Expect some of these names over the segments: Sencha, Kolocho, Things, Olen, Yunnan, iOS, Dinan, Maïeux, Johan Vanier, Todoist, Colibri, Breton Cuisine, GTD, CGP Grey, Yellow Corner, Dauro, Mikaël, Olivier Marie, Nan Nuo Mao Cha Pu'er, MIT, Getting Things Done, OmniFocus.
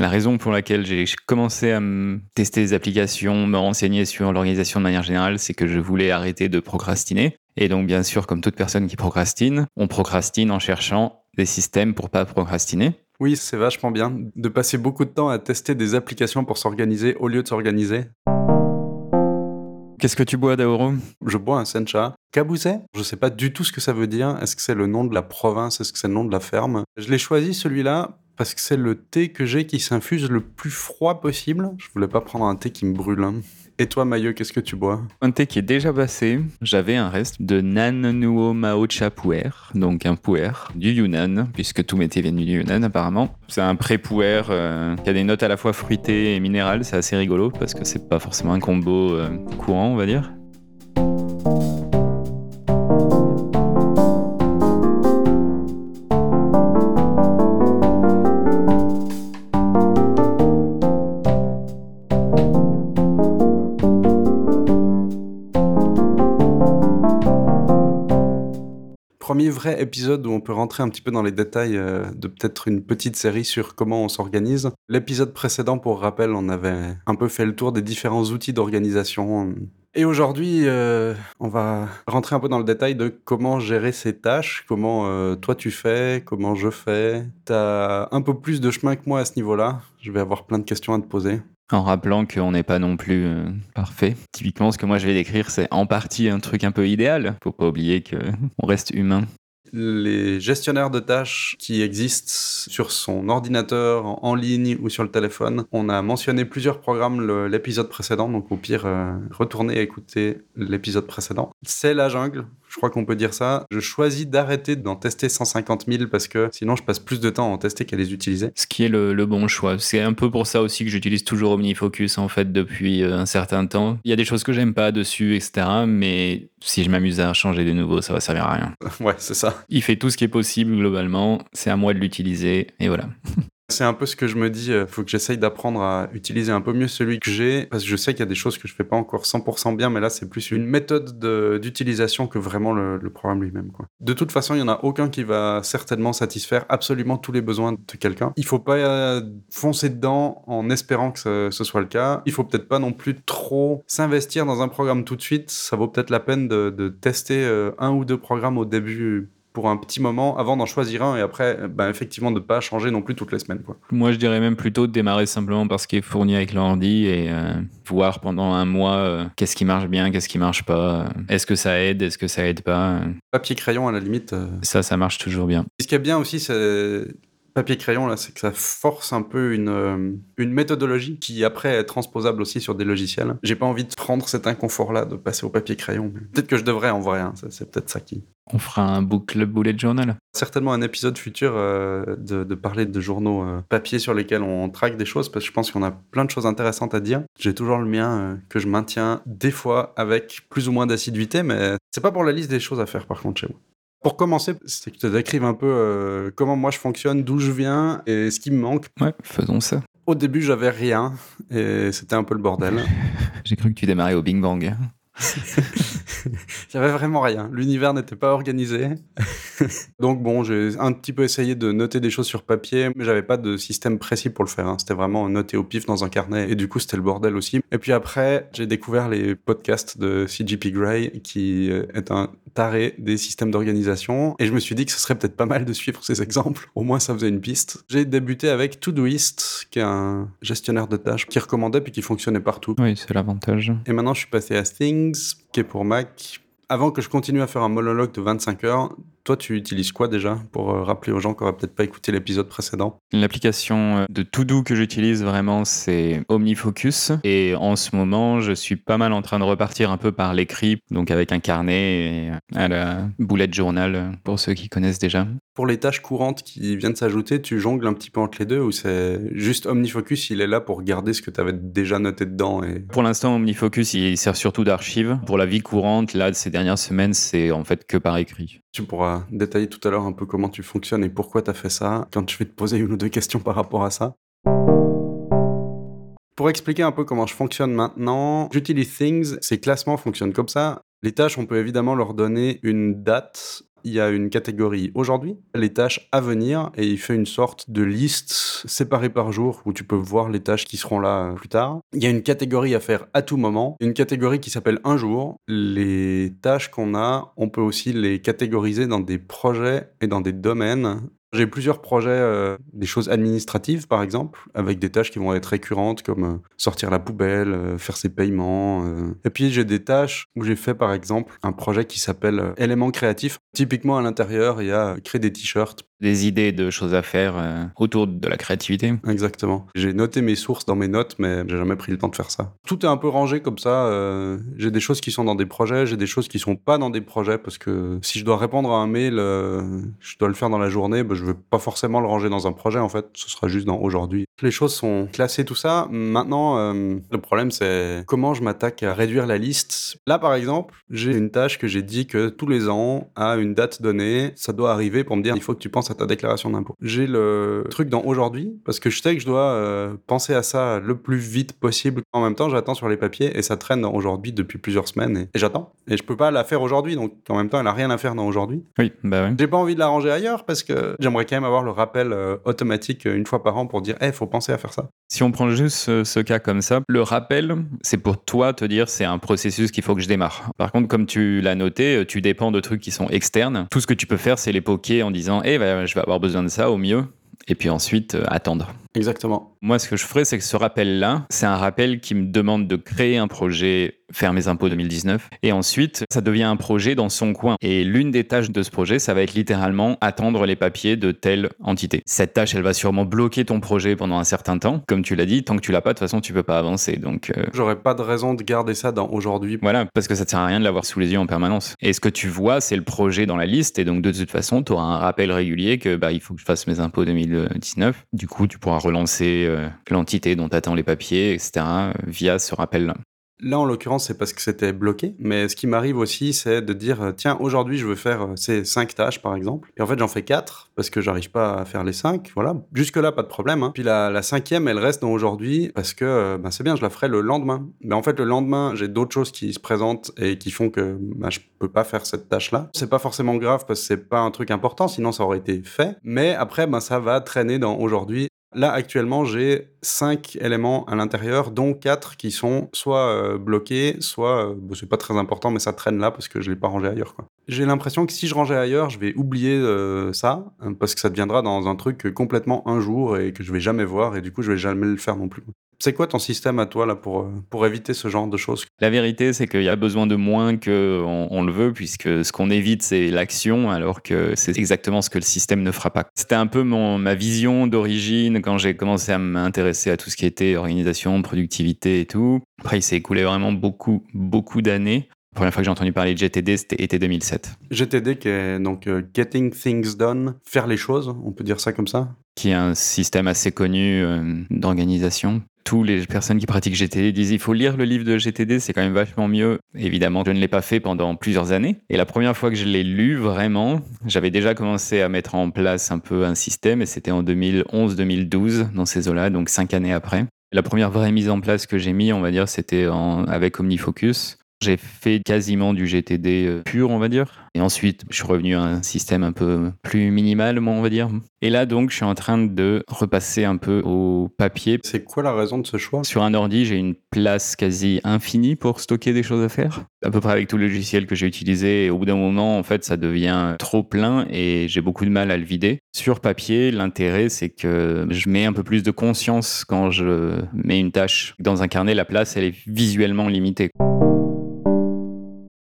La raison pour laquelle j'ai commencé à tester les applications, me renseigner sur l'organisation de manière générale, c'est que je voulais arrêter de procrastiner. Et donc, bien sûr, comme toute personne qui procrastine, on procrastine en cherchant des systèmes pour pas procrastiner. Oui, c'est vachement bien de passer beaucoup de temps à tester des applications pour s'organiser au lieu de s'organiser. Qu'est-ce que tu bois, Dauro ? Je bois un Sencha. Cabouzet ? Je ne sais pas du tout ce que ça veut dire. Est-ce que c'est le nom de la province ? Est-ce que c'est le nom de la ferme ? Je l'ai choisi, celui-là, parce que c'est le thé que j'ai qui s'infuse le plus froid possible. Je voulais pas prendre un thé qui me brûle. Et toi, Maïeux, qu'est-ce que tu bois ? Un thé qui est déjà passé. J'avais un reste de Nan Nuo Mao Cha Pu'er, donc un pu'er du Yunnan, puisque tous mes thés viennent du Yunnan, apparemment. C'est un pré-pu'er qui a des notes à la fois fruitées et minérales. C'est assez rigolo, parce que c'est pas forcément un combo courant, on va dire. Premier vrai épisode où on peut rentrer un petit peu dans les détails de peut-être une petite série sur comment on s'organise. L'épisode précédent, pour rappel, on avait un peu fait le tour des différents outils d'organisation. Et aujourd'hui, on va rentrer un peu dans le détail de comment gérer ces tâches, comment toi tu fais, comment je fais. T'as un peu plus de chemin que moi à ce niveau-là. Je vais avoir plein de questions à te poser. En rappelant qu'on n'est pas non plus parfait. Typiquement, ce que moi je vais décrire, c'est en partie un truc un peu idéal. Faut pas oublier qu'on reste humain. Les gestionnaires de tâches qui existent sur son ordinateur, en ligne ou sur le téléphone. On a mentionné plusieurs programmes l'épisode précédent, donc au pire, retournez écouter l'épisode précédent. C'est la jungle, je crois qu'on peut dire ça. Je choisis d'arrêter d'en tester 150 000 parce que sinon je passe plus de temps à en tester qu'à les utiliser. Ce qui est le bon choix. C'est un peu pour ça aussi que j'utilise toujours OmniFocus en fait depuis un certain temps. Il y a des choses que j'aime pas dessus, etc. Mais si je m'amuse à changer des nouveaux, ça va servir à rien. Ouais, c'est ça. Il fait tout ce qui est possible globalement, c'est à moi de l'utiliser et voilà. C'est un peu ce que je me dis, il faut que j'essaye d'apprendre à utiliser un peu mieux celui que j'ai, parce que je sais qu'il y a des choses que je fais pas encore 100% bien, mais là c'est plus une méthode d'utilisation que vraiment le programme lui-même, quoi. De toute façon, il y en a aucun qui va certainement satisfaire absolument tous les besoins de quelqu'un. Il faut pas foncer dedans en espérant que ce soit le cas. Il faut peut-être pas non plus trop s'investir dans un programme tout de suite. Ça vaut peut-être la peine de tester un ou deux programmes au début, pour un petit moment, avant d'en choisir un, et après, effectivement, de ne pas changer non plus toutes les semaines, quoi. Moi, je dirais même plutôt de démarrer simplement par ce qui est fourni avec l'ordi et voir pendant un mois qu'est-ce qui marche bien, qu'est-ce qui marche pas. Est-ce que ça aide, est-ce que ça aide pas. Papier-crayon, à la limite. Ça marche toujours bien. Ce qui est bien aussi, c'est... Papier-crayon, là, c'est que ça force un peu une méthodologie qui, après, est transposable aussi sur des logiciels. J'ai pas envie de prendre cet inconfort-là, de passer au papier-crayon. Peut-être que je devrais en vrai, hein. C'est peut-être ça qui... On fera un book club bullet journal. Certainement un épisode futur de parler de journaux papier sur lesquels on traque des choses, parce que je pense qu'on a plein de choses intéressantes à dire. J'ai toujours le mien que je maintiens des fois avec plus ou moins d'assiduité, mais c'est pas pour la liste des choses à faire, par contre, chez vous. Pour commencer, c'est que tu décrives un peu comment moi je fonctionne, d'où je viens et ce qui me manque. Ouais, faisons ça. Au début, j'avais rien et c'était un peu le bordel. J'ai cru que tu démarrais au Big Bang. J'avais vraiment rien. L'univers n'était pas organisé. Donc bon, j'ai un petit peu essayé de noter des choses sur papier, mais j'avais pas de système précis pour le faire, hein. C'était vraiment noté au pif dans un carnet et du coup, c'était le bordel aussi. Et puis après, j'ai découvert les podcasts de CGP Grey qui est un taré des systèmes d'organisation et je me suis dit que ce serait peut-être pas mal de suivre ces exemples. Au moins, ça faisait une piste. J'ai débuté avec Todoist, qui est un gestionnaire de tâches qui recommandait puis qui fonctionnait partout. Oui, c'est l'avantage. Et maintenant, je suis passé à Things, qui est pour Mac. Avant que je continue à faire un monologue de 25 heures, toi, tu utilises quoi déjà pour rappeler aux gens qui n'auraient peut-être pas écouté l'épisode précédent ? L'application de To-Do que j'utilise vraiment, c'est OmniFocus. Et en ce moment, je suis pas mal en train de repartir un peu par l'écrit, donc avec un carnet et à la bullet journal pour ceux qui connaissent déjà. Pour les tâches courantes qui viennent s'ajouter, tu jongles un petit peu entre les deux ou c'est juste OmniFocus, il est là pour garder ce que tu avais déjà noté dedans et... Pour l'instant, OmniFocus, il sert surtout d'archive. Pour la vie courante, là, de ces dernières semaines, c'est en fait que par écrit. Tu pourras détailler tout à l'heure un peu comment tu fonctionnes et pourquoi tu as fait ça, quand je vais te poser une ou deux questions par rapport à ça. Pour expliquer un peu comment je fonctionne maintenant, j'utilise Things, ces classements fonctionnent comme ça. Les tâches, on peut évidemment leur donner une date, il y a une catégorie aujourd'hui, les tâches à venir, et il fait une sorte de liste séparée par jour où tu peux voir les tâches qui seront là plus tard. Il y a une catégorie à faire à tout moment, une catégorie qui s'appelle un jour. Les tâches qu'on a, on peut aussi les catégoriser dans des projets et dans des domaines. J'ai plusieurs projets, des choses administratives par exemple, avec des tâches qui vont être récurrentes comme sortir la poubelle, faire ses paiements. Et puis j'ai des tâches où j'ai fait par exemple un projet qui s'appelle éléments créatifs. Typiquement à l'intérieur, il y a créer des t-shirts. Des idées de choses à faire autour de la créativité. Exactement. J'ai noté mes sources dans mes notes, mais j'ai jamais pris le temps de faire ça. Tout est un peu rangé comme ça. J'ai des choses qui sont dans des projets, j'ai des choses qui sont pas dans des projets, parce que si je dois répondre à un mail, je dois le faire dans la journée, bah, je vais pas forcément le ranger dans un projet, en fait. Ce sera juste dans aujourd'hui. Les choses sont classées, tout ça. Maintenant, le problème, c'est comment je m'attaque à réduire la liste. Là, par exemple, j'ai une tâche que j'ai dit que tous les ans, à une date donnée, ça doit arriver pour me dire, il faut que tu penses à ta déclaration d'impôt. J'ai le truc dans aujourd'hui, parce que je sais que je dois penser à ça le plus vite possible. En même temps, j'attends sur les papiers, et ça traîne dans aujourd'hui depuis plusieurs semaines, et j'attends. Et je peux pas la faire aujourd'hui, donc en même temps, elle a rien à faire dans aujourd'hui. Oui, bah oui. J'ai pas envie de la ranger ailleurs, parce que j'aimerais quand même avoir le rappel automatique une fois par an pour dire, hey, faut penser à faire ça. Si on prend juste ce cas comme ça, le rappel, c'est pour toi te dire, c'est un processus qu'il faut que je démarre. Par contre, comme tu l'as noté, tu dépends de trucs qui sont externes. Tout ce que tu peux faire, c'est les poker en disant, hey, je vais avoir besoin de ça au mieux, et puis ensuite attendre. Exactement. Moi, ce que je ferais, c'est que ce rappel-là, c'est un rappel qui me demande de créer un projet, faire mes impôts 2019, et ensuite, ça devient un projet dans son coin. Et l'une des tâches de ce projet, ça va être littéralement attendre les papiers de telle entité. Cette tâche, elle va sûrement bloquer ton projet pendant un certain temps. Comme tu l'as dit, tant que tu l'as pas, de toute façon, tu peux pas avancer. Donc, j'aurais pas de raison de garder ça dans aujourd'hui. Voilà, parce que ça te sert à rien de l'avoir sous les yeux en permanence. Et ce que tu vois, c'est le projet dans la liste, et donc de toute façon, tu auras un rappel régulier que bah, il faut que je fasse mes impôts 2019. Du coup, tu pourras relancer l'entité dont tu attends les papiers, etc., via ce rappel-là. Là, en l'occurrence, c'est parce que c'était bloqué, mais ce qui m'arrive aussi, c'est de dire « Tiens, aujourd'hui, je veux faire ces 5 tâches, par exemple. » Et en fait, j'en fais 4, parce que j'arrive pas à faire les 5, voilà. Jusque-là, pas de problème. Hein. Puis la 5e, elle reste dans aujourd'hui, parce que c'est bien, je la ferai le lendemain. Mais en fait, le lendemain, j'ai d'autres choses qui se présentent et qui font que je peux pas faire cette tâche-là. C'est pas forcément grave, parce que c'est pas un truc important, sinon ça aurait été fait. Mais après, ça va traîner dans aujourd'hui. Là, actuellement, j'ai 5 éléments à l'intérieur, dont 4 qui sont soit bloqués, soit... c'est pas très important, mais ça traîne là parce que je l'ai pas rangé ailleurs, quoi. J'ai l'impression que si je rangeais ailleurs, je vais oublier ça, parce que ça deviendra dans un truc complètement un jour et que je vais jamais voir, et du coup, je vais jamais le faire non plus. C'est quoi ton système à toi là pour éviter ce genre de choses ? La vérité, c'est qu'il y a besoin de moins qu'on le veut, puisque ce qu'on évite, c'est l'action, alors que c'est exactement ce que le système ne fera pas. C'était un peu ma vision d'origine quand j'ai commencé à m'intéresser à tout ce qui était organisation, productivité et tout. Après, il s'est écoulé vraiment beaucoup, beaucoup d'années. La première fois que j'ai entendu parler de GTD, c'était été 2007. GTD, qui est donc Getting Things Done, faire les choses, on peut dire ça comme ça ? Qui est un système assez connu d'organisation. Toutes les personnes qui pratiquent GTD disent il faut lire le livre de GTD, c'est quand même vachement mieux. Évidemment, je ne l'ai pas fait pendant plusieurs années. Et la première fois que je l'ai lu vraiment, j'avais déjà commencé à mettre en place un peu un système, et c'était en 2011-2012 dans ces eaux-là, donc 5 années après. La première vraie mise en place que j'ai mis, on va dire, c'était avec OmniFocus. J'ai fait quasiment du GTD pur, on va dire. Et ensuite, je suis revenu à un système un peu plus minimal, on va dire. Et là, donc, je suis en train de repasser un peu au papier. C'est quoi la raison de ce choix ? Sur un ordi, j'ai une place quasi infinie pour stocker des choses à faire. À peu près avec tout le logiciel que j'ai utilisé. Et au bout d'un moment, en fait, ça devient trop plein et j'ai beaucoup de mal à le vider. Sur papier, l'intérêt, c'est que je mets un peu plus de conscience quand je mets une tâche. Dans un carnet, la place, elle est visuellement limitée.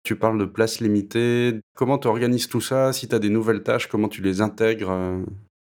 Tu parles de place limitée, comment tu organises tout ça ? Si tu as des nouvelles tâches, comment tu les intègres ?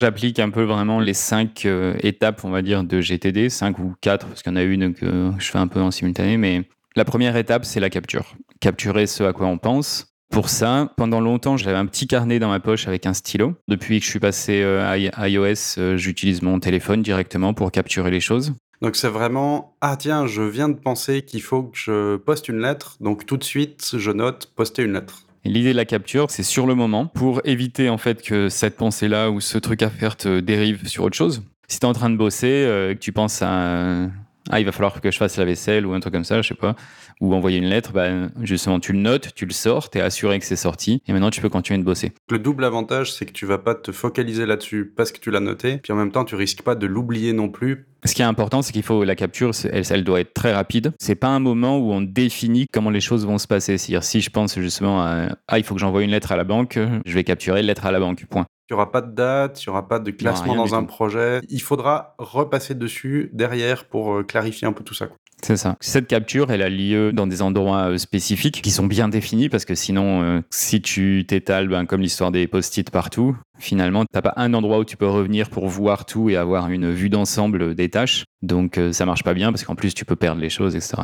J'applique un peu vraiment les 5 étapes, on va dire, de GTD, 5 ou 4, parce qu'il y en a une que je fais un peu en simultané, mais la première étape, c'est la capture. Capturer ce à quoi on pense. Pour ça, pendant longtemps, j'avais un petit carnet dans ma poche avec un stylo. Depuis que je suis passé à iOS, j'utilise mon téléphone directement pour capturer les choses. Donc c'est vraiment « Ah tiens, je viens de penser qu'il faut que je poste une lettre, donc tout de suite, je note « poster une lettre ». L'idée de la capture, c'est sur le moment, pour éviter en fait que cette pensée-là ou ce truc à faire te dérive sur autre chose. Si t'es en train de bosser, que tu penses à ah, il va falloir que je fasse la vaisselle ou un truc comme ça, je sais pas, ou envoyer une lettre, ben, justement, tu le notes, tu le sors, t'es assuré que c'est sorti, et maintenant tu peux continuer de bosser. Le double avantage, c'est que tu vas pas te focaliser là-dessus parce que tu l'as noté, puis en même temps, tu risques pas de l'oublier non plus. Ce qui est important, c'est qu'il faut la capture, elle doit être très rapide. C'est pas un moment où on définit comment les choses vont se passer. C'est-à-dire, si je pense justement à il faut que j'envoie une lettre à la banque, je vais capturer lettre à la banque, point. Il n'y aura pas de date, il n'y aura pas de classement dans un projet. Il faudra repasser dessus derrière pour clarifier un peu tout ça. C'est ça. Cette capture, elle a lieu dans des endroits spécifiques qui sont bien définis parce que sinon, si tu t'étales comme l'histoire des post-it partout, finalement, tu n'as pas un endroit où tu peux revenir pour voir tout et avoir une vue d'ensemble des tâches. Donc, ça ne marche pas bien parce qu'en plus, tu peux perdre les choses, etc.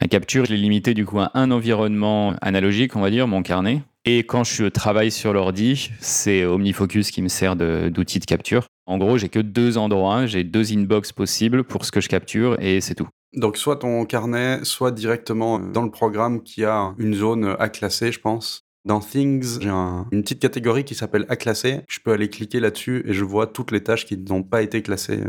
La capture, je l'ai limitée du coup à un environnement analogique, on va dire, mon carnet. Et quand je travaille sur l'ordi, c'est OmniFocus qui me sert d'outil de capture. En gros, j'ai que 2 endroits, j'ai 2 inbox possibles pour ce que je capture et c'est tout. Donc soit ton carnet, soit directement dans le programme qui a une zone à classer, je pense. Dans Things, j'ai une petite catégorie qui s'appelle « à classer ». Je peux aller cliquer là-dessus et je vois toutes les tâches qui n'ont pas été classées.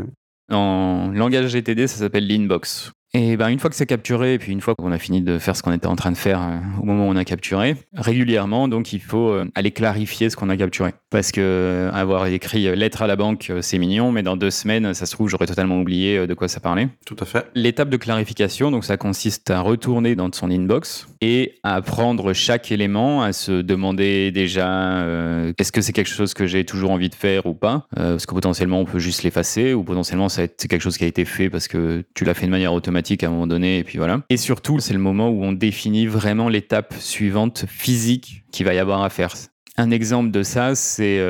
En langage GTD, ça s'appelle l'inbox. Et une fois que c'est capturé, et puis une fois qu'on a fini de faire ce qu'on était en train de faire au moment où on a capturé, régulièrement, donc il faut aller clarifier ce qu'on a capturé. Parce que avoir écrit lettre à la banque, c'est mignon, mais dans 2 semaines, ça se trouve, j'aurais totalement oublié de quoi ça parlait. Tout à fait. L'étape de clarification, donc ça consiste à retourner dans son inbox et à prendre chaque élément, à se demander déjà est-ce que c'est quelque chose que j'ai toujours envie de faire ou pas, parce que potentiellement on peut juste l'effacer, ou potentiellement c'est quelque chose qui a été fait parce que tu l'as fait de manière automatique à un moment donné, et puis voilà. Et surtout, c'est le moment où on définit vraiment l'étape suivante physique qu'il va y avoir à faire. Un exemple de ça, c'est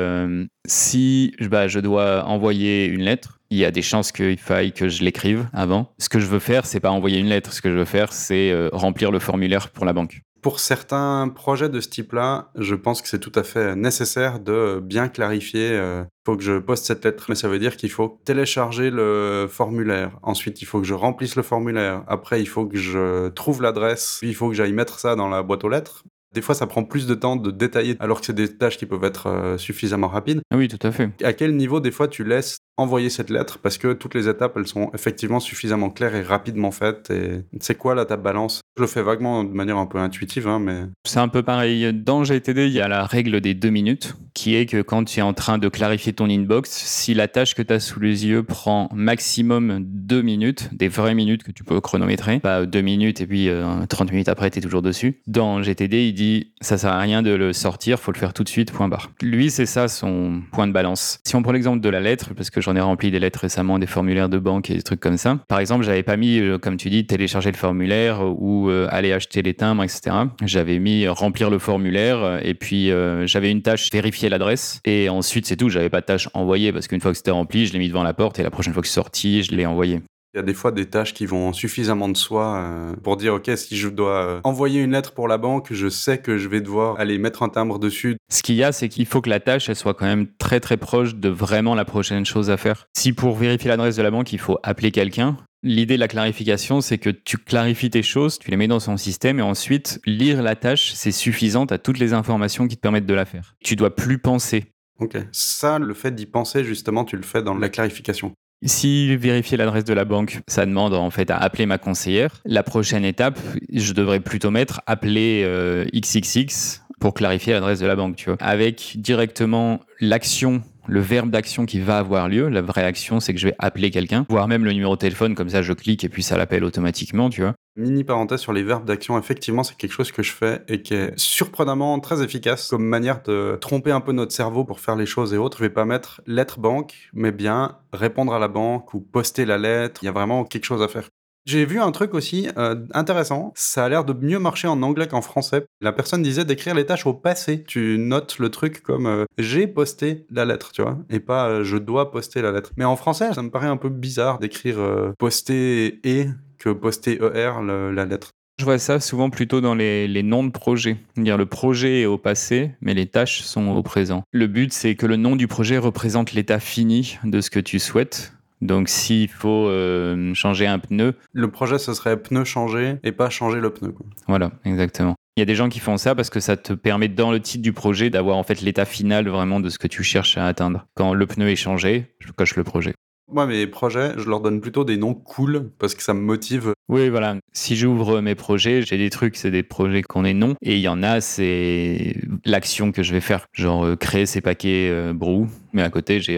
si je dois envoyer une lettre, il y a des chances qu'il faille que je l'écrive avant. Ce que je veux faire, c'est pas envoyer une lettre. Ce que je veux faire, c'est remplir le formulaire pour la banque. Pour certains projets de ce type-là, je pense que c'est tout à fait nécessaire de bien clarifier. Il faut que je poste cette lettre, mais ça veut dire qu'il faut télécharger le formulaire. Ensuite, il faut que je remplisse le formulaire. Après, il faut que je trouve l'adresse. Puis, il faut que j'aille mettre ça dans la boîte aux lettres. Des fois, ça prend plus de temps de détailler, alors que c'est des tâches qui peuvent être suffisamment rapides. Oui, tout à fait. À quel niveau, des fois, tu laisses envoyer cette lettre? Parce que toutes les étapes, elles sont effectivement suffisamment claires et rapidement faites. Et c'est quoi, là, ta balance? Je le fais vaguement, de manière un peu intuitive, mais... C'est un peu pareil. Dans GTD, il y a la règle des 2 minutes, qui est que quand tu es en train de clarifier ton inbox, si la tâche que tu as sous les yeux prend maximum 2 minutes, des vraies minutes que tu peux chronométrer, pas 2 minutes et puis 30 minutes après, tu es toujours dessus. Dans GTD, il dit « ça sert à rien de le sortir, faut le faire tout de suite, point barre ». Lui, c'est ça son point de balance. Si on prend l'exemple de la lettre, parce que j'en ai rempli des lettres récemment, des formulaires de banque et des trucs comme ça. Par exemple, j'avais pas mis, comme tu dis, télécharger le formulaire ou aller acheter les timbres, etc. J'avais mis remplir le formulaire et puis j'avais une tâche vérifier l'adresse et ensuite c'est tout, j'avais pas de tâche envoyée parce qu'une fois que c'était rempli, je l'ai mis devant la porte et la prochaine fois que je suis sorti, je l'ai envoyé. Il y a des fois des tâches qui vont suffisamment de soi pour dire « Ok, si je dois envoyer une lettre pour la banque, je sais que je vais devoir aller mettre un timbre dessus. » Ce qu'il y a, c'est qu'il faut que la tâche, elle soit quand même très très proche de vraiment la prochaine chose à faire. Si pour vérifier l'adresse de la banque, il faut appeler quelqu'un, l'idée de la clarification, c'est que tu clarifies tes choses, tu les mets dans son système et ensuite, lire la tâche, c'est suffisant, t'as toutes les informations qui te permettent de la faire. Tu dois plus penser. Ok. Ça, le fait d'y penser, justement, tu le fais dans la clarification. Si vérifier l'adresse de la banque, ça demande en fait à appeler ma conseillère. La prochaine étape, je devrais plutôt mettre appeler XXX pour clarifier l'adresse de la banque, tu vois. Avec directement l'action, le verbe d'action qui va avoir lieu. La vraie action, c'est que je vais appeler quelqu'un, voire même le numéro de téléphone, comme ça je clique et puis ça l'appelle automatiquement, tu vois. Mini parenthèse sur les verbes d'action, effectivement, c'est quelque chose que je fais et qui est surprenamment très efficace comme manière de tromper un peu notre cerveau pour faire les choses et autres. Je vais pas mettre lettre banque, mais bien répondre à la banque ou poster la lettre. Il y a vraiment quelque chose à faire. J'ai vu un truc aussi intéressant, ça a l'air de mieux marcher en anglais qu'en français. La personne disait d'écrire les tâches au passé. Tu notes le truc comme « j'ai posté la lettre », tu vois, et pas « je dois poster la lettre ». Mais en français, ça me paraît un peu bizarre d'écrire « poster et » que poster ER, la lettre. Je vois ça souvent plutôt dans les noms de projets. C'est-à-dire le projet est au passé, mais les tâches sont au présent. Le but, c'est que le nom du projet représente l'état fini de ce que tu souhaites. Donc, s'il faut changer un pneu... Le projet, ce serait pneu changé et pas changer le pneu, quoi. Voilà, exactement. Il y a des gens qui font ça parce que ça te permet, dans le titre du projet, d'avoir en fait l'état final vraiment de ce que tu cherches à atteindre. Quand le pneu est changé, je coche le projet. Moi, mes projets, je leur donne plutôt des noms cool parce que ça me motive. Oui, voilà. Si j'ouvre mes projets, j'ai des trucs, c'est des projets qu'on est non. Et il y en a, c'est l'action que je vais faire. Genre, créer ces paquets Brou. Mais à côté, je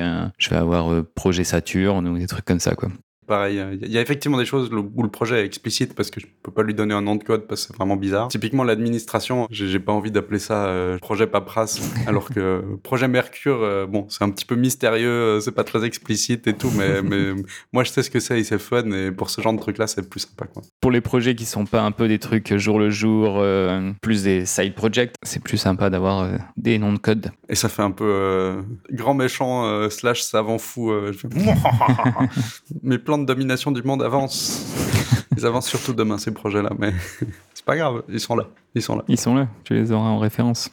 vais avoir projet Saturne ou des trucs comme ça, quoi. Pareil, il y a effectivement des choses où le projet est explicite parce que je peux pas lui donner un nom de code parce que c'est vraiment bizarre. Typiquement, l'administration, j'ai pas envie d'appeler ça projet paperasse, alors que projet Mercure, bon, c'est un petit peu mystérieux, c'est pas très explicite et tout, mais moi je sais ce que c'est et c'est fun, et pour ce genre de truc-là, c'est plus sympa, quoi. Pour les projets qui sont pas un peu des trucs jour le jour, plus des side projects, c'est plus sympa d'avoir des noms de code. Et ça fait un peu grand méchant / savant fou, mais plein de domination du monde avance. Ils avancent surtout demain, ces projets-là, mais c'est pas grave, ils sont là, tu les auras en référence.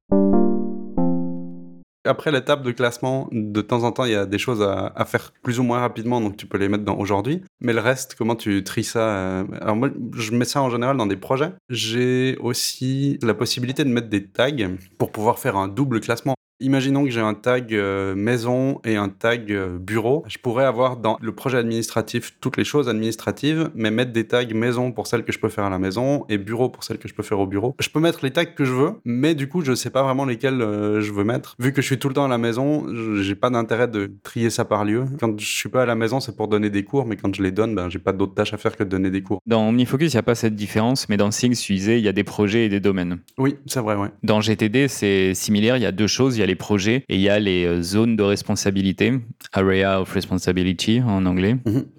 Après l'étape de classement, de temps en temps, il y a des choses à faire plus ou moins rapidement, donc tu peux les mettre dans aujourd'hui. Mais le reste, comment tu tries ça? Alors moi, je mets ça en général dans des projets. J'ai aussi la possibilité de mettre des tags pour pouvoir faire un double classement. Imaginons que j'ai un tag maison et un tag bureau. Je pourrais avoir dans le projet administratif toutes les choses administratives, mais mettre des tags maison pour celles que je peux faire à la maison et bureau pour celles que je peux faire au bureau. Je peux mettre les tags que je veux, mais du coup, je sais pas vraiment lesquels je veux mettre. Vu que je suis tout le temps à la maison, j'ai pas d'intérêt de trier ça par lieu. Quand je suis pas à la maison, c'est pour donner des cours, mais quand je les donne, ben, j'ai pas d'autres tâches à faire que de donner des cours. Dans OmniFocus, il n'y a pas cette différence, mais dans Things, tu disais, il y a des projets et des domaines. Oui, c'est vrai, ouais. Dans GTD, c'est similaire, il y a deux choses. Il y a les projets et il y a les zones de responsabilité, area of responsibility en anglais.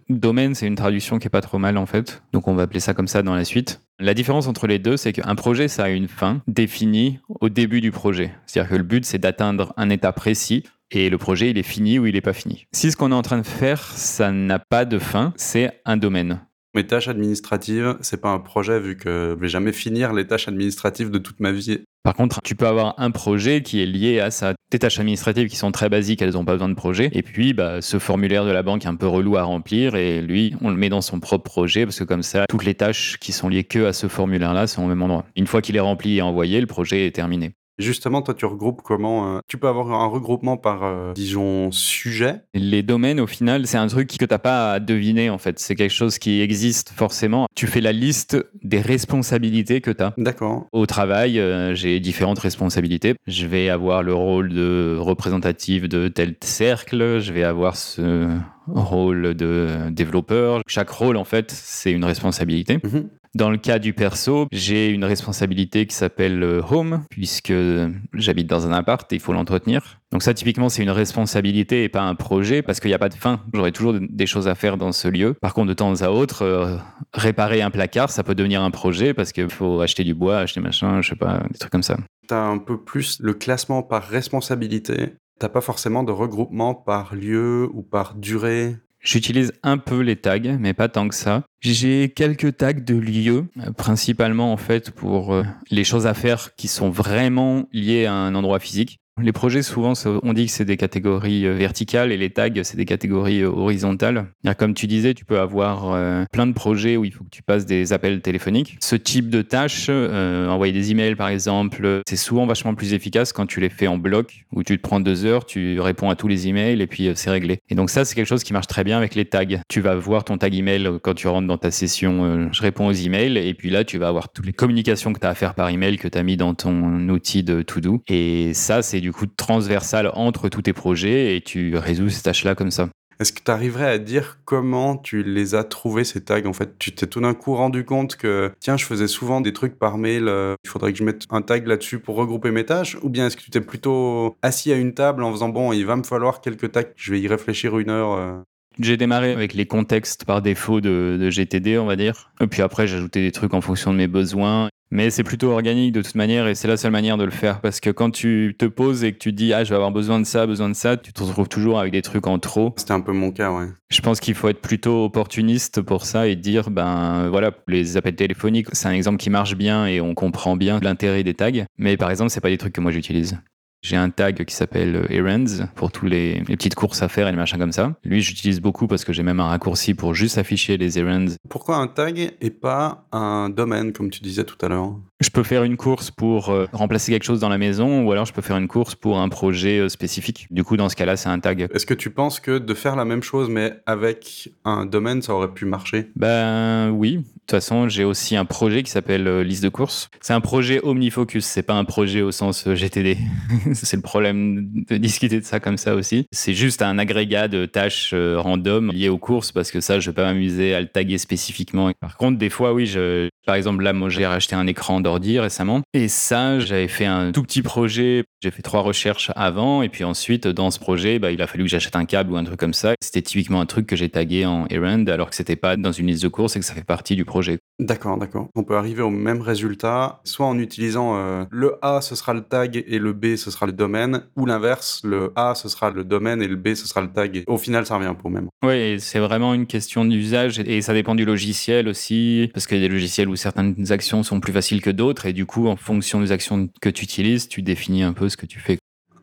Domaine, c'est une traduction qui est pas trop mal en fait, donc on va appeler ça comme ça dans la suite. La différence entre les deux, c'est qu'un projet, ça a une fin définie au début du projet, c'est-à-dire que le but, c'est d'atteindre un état précis. Et le projet, il est fini ou il est pas fini. Si ce qu'on est en train de faire, ça n'a pas de fin, c'est un domaine. Mes tâches administratives, c'est pas un projet vu que je vais jamais finir les tâches administratives de toute ma vie. Par contre, tu peux avoir un projet qui est lié à ça. Tes tâches administratives qui sont très basiques, elles n'ont pas besoin de projet. Et puis, bah, ce formulaire de la banque un peu relou à remplir, et lui, on le met dans son propre projet parce que comme ça, toutes les tâches qui sont liées que à ce formulaire-là sont au même endroit. Une fois qu'il est rempli et envoyé, le projet est terminé. Justement, toi, tu regroupes comment? Tu peux avoir un regroupement par, disons, sujet. Les domaines, au final, c'est un truc que t'as pas à deviner, en fait. C'est quelque chose qui existe forcément. Tu fais la liste des responsabilités que t'as. D'accord. Au travail, j'ai différentes responsabilités. Je vais avoir le rôle de représentatif de tel cercle. Je vais avoir ce rôle de développeur. Chaque rôle, en fait, c'est une responsabilité. Mm-hmm. Dans le cas du perso, j'ai une responsabilité qui s'appelle home, puisque j'habite dans un appart et il faut l'entretenir. Donc ça, typiquement, c'est une responsabilité et pas un projet, parce qu'il n'y a pas de fin. J'aurai toujours des choses à faire dans ce lieu. Par contre, de temps à autre, réparer un placard, ça peut devenir un projet, parce qu'il faut acheter du bois, acheter machin, je sais pas, des trucs comme ça. T'as un peu plus le classement par responsabilité. T'as pas forcément de regroupement par lieu ou par durée. J'utilise un peu les tags, mais pas tant que ça. J'ai quelques tags de lieux, principalement en fait pour les choses à faire qui sont vraiment liées à un endroit physique. Les projets, souvent, on dit que c'est des catégories verticales et les tags, c'est des catégories horizontales. Comme tu disais, tu peux avoir plein de projets où il faut que tu passes des appels téléphoniques. Ce type de tâches, envoyer des emails par exemple, c'est souvent vachement plus efficace quand tu les fais en bloc, où tu te prends 2 heures, tu réponds à tous les emails et puis c'est réglé. Et donc ça, c'est quelque chose qui marche très bien avec les tags. Tu vas voir ton tag email quand tu rentres dans ta session « Je réponds aux emails » et puis là, tu vas avoir toutes les communications que tu as à faire par email que tu as mis dans ton outil de to-do. Et ça, c'est du coup transversal entre tous tes projets et tu résous ces tâches-là comme ça. Est-ce que tu arriverais à dire comment tu les as trouvés, ces tags? En fait, tu t'es tout d'un coup rendu compte que, tiens, je faisais souvent des trucs par mail, il faudrait que je mette un tag là-dessus pour regrouper mes tâches? Ou bien est-ce que tu t'es plutôt assis à une table en faisant, bon, il va me falloir quelques tags, je vais y réfléchir 1 heure J'ai démarré avec les contextes par défaut de GTD, on va dire. Et puis après, j'ajoutais des trucs en fonction de mes besoins. Mais c'est plutôt organique de toute manière et c'est la seule manière de le faire parce que quand tu te poses et que tu te dis « Ah, je vais avoir besoin de ça », tu te retrouves toujours avec des trucs en trop. C'était un peu mon cas, ouais. Je pense qu'il faut être plutôt opportuniste pour ça et dire « Ben voilà, les appels téléphoniques, c'est un exemple qui marche bien et on comprend bien l'intérêt des tags. » Mais par exemple, c'est pas des trucs que moi j'utilise. J'ai un tag qui s'appelle Errands pour tous les petites courses à faire et les machins comme ça. Lui, j'utilise beaucoup parce que j'ai même un raccourci pour juste afficher les errands. Pourquoi un tag et pas un domaine, comme tu disais tout à l'heure ? Je peux faire une course pour remplacer quelque chose dans la maison, ou alors je peux faire une course pour un projet spécifique. Du coup, dans ce cas-là, c'est un tag. Est-ce que tu penses que de faire la même chose, mais avec un domaine, ça aurait pu marcher ? Ben oui. De toute façon, j'ai aussi un projet qui s'appelle liste de courses. C'est un projet OmniFocus, c'est pas un projet au sens GTD. C'est le problème de discuter de ça comme ça aussi. C'est juste un agrégat de tâches random liées aux courses, parce que ça, je vais pas m'amuser à le taguer spécifiquement. Par contre, des fois, oui, par exemple, là, moi, j'ai racheté un écran d'ordi récemment, et ça, j'avais fait un tout petit projet. J'ai fait 3 recherches avant, et puis ensuite, dans ce projet, il a fallu que j'achète un câble ou un truc comme ça. C'était typiquement un truc que j'ai tagué en errand, alors que c'était pas dans une liste de courses et que ça fait partie du projet. D'accord. On peut arriver au même résultat, soit en utilisant le A, ce sera le tag, et le B, ce sera le domaine, ou l'inverse, le A, ce sera le domaine, et le B, ce sera le tag. Et au final, ça revient pour même. Oui, c'est vraiment une question d'usage, et ça dépend du logiciel aussi, parce qu'il y a des logiciels où certaines actions sont plus faciles que d'autres, et du coup, en fonction des actions que tu utilises, tu définis un peu ce que tu fais.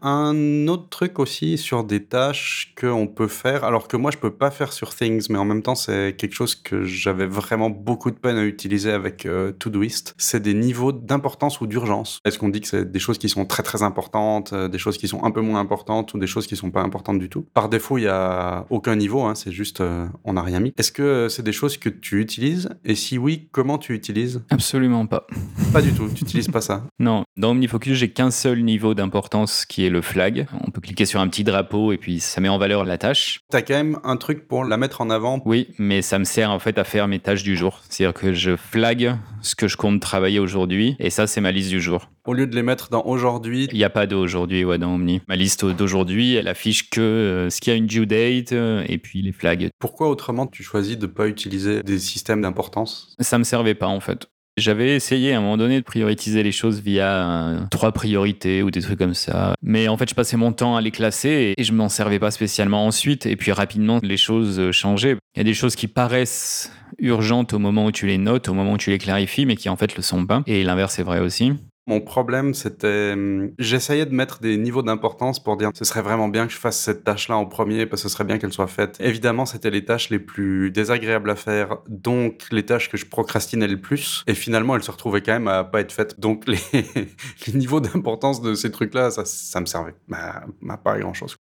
Un autre truc aussi sur des tâches qu'on peut faire, alors que moi je peux pas faire sur Things, mais en même temps c'est quelque chose que j'avais vraiment beaucoup de peine à utiliser avec Todoist, c'est des niveaux d'importance ou d'urgence. Est-ce qu'on dit que c'est des choses qui sont très très importantes, des choses qui sont un peu moins importantes ou des choses qui sont pas importantes du tout ? Par défaut, il y a aucun niveau, c'est juste on n'a rien mis. Est-ce que c'est des choses que tu utilises ? Et si oui, comment tu utilises ? Absolument pas. Pas du tout, tu n'utilises pas ça ? Non, dans OmniFocus, j'ai qu'un seul niveau d'importance qui est le flag. On peut cliquer sur un petit drapeau et puis ça met en valeur la tâche. T'as quand même un truc pour la mettre en avant. Oui, mais ça me sert en fait à faire mes tâches du jour. C'est-à-dire que je flag ce que je compte travailler aujourd'hui et ça, c'est ma liste du jour. Au lieu de les mettre dans aujourd'hui. Il n'y a pas d'aujourd'hui dans Omni. Ma liste d'aujourd'hui, elle affiche que ce qu'il y a une due date et puis les flags. Pourquoi autrement tu choisis de ne pas utiliser des systèmes d'importance ? Ça ne me servait pas en fait. J'avais essayé à un moment donné de prioriser les choses via 3 priorités ou des trucs comme ça. Mais en fait, je passais mon temps à les classer et je m'en servais pas spécialement ensuite. Et puis rapidement, les choses changeaient. Il y a des choses qui paraissent urgentes au moment où tu les notes, au moment où tu les clarifies, mais qui en fait le sont pas. Et l'inverse est vrai aussi. Mon problème, c'était... J'essayais de mettre des niveaux d'importance pour dire « ce serait vraiment bien que je fasse cette tâche-là en premier, parce que ce serait bien qu'elle soit faite ». Évidemment, c'était les tâches les plus désagréables à faire, donc les tâches que je procrastinais le plus. Et finalement, elles se retrouvaient quand même à pas être faites. Donc les niveaux d'importance de ces trucs-là, ça me servait. Pas grand-chose.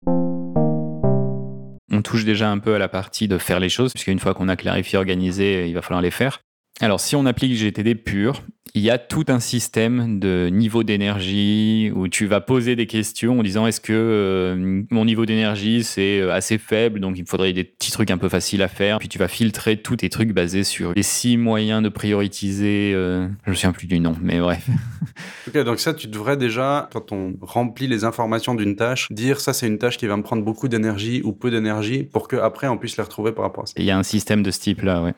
On touche déjà un peu à la partie de faire les choses, puisqu'une fois qu'on a clarifié, organisé, il va falloir les faire. Alors, si on applique GTD pur, il y a tout un système de niveau d'énergie où tu vas poser des questions en disant « est-ce que mon niveau d'énergie, c'est assez faible, donc il me faudrait des petits trucs un peu faciles à faire ?» Puis tu vas filtrer tous tes trucs basés sur les 6 moyens de prioriser. Je me souviens plus du nom, mais bref. Ok, donc ça, tu devrais déjà, quand on remplit les informations d'une tâche, dire « ça, c'est une tâche qui va me prendre beaucoup d'énergie ou peu d'énergie » pour qu'après, on puisse les retrouver par rapport à ça. Il y a un système de ce type-là, ouais.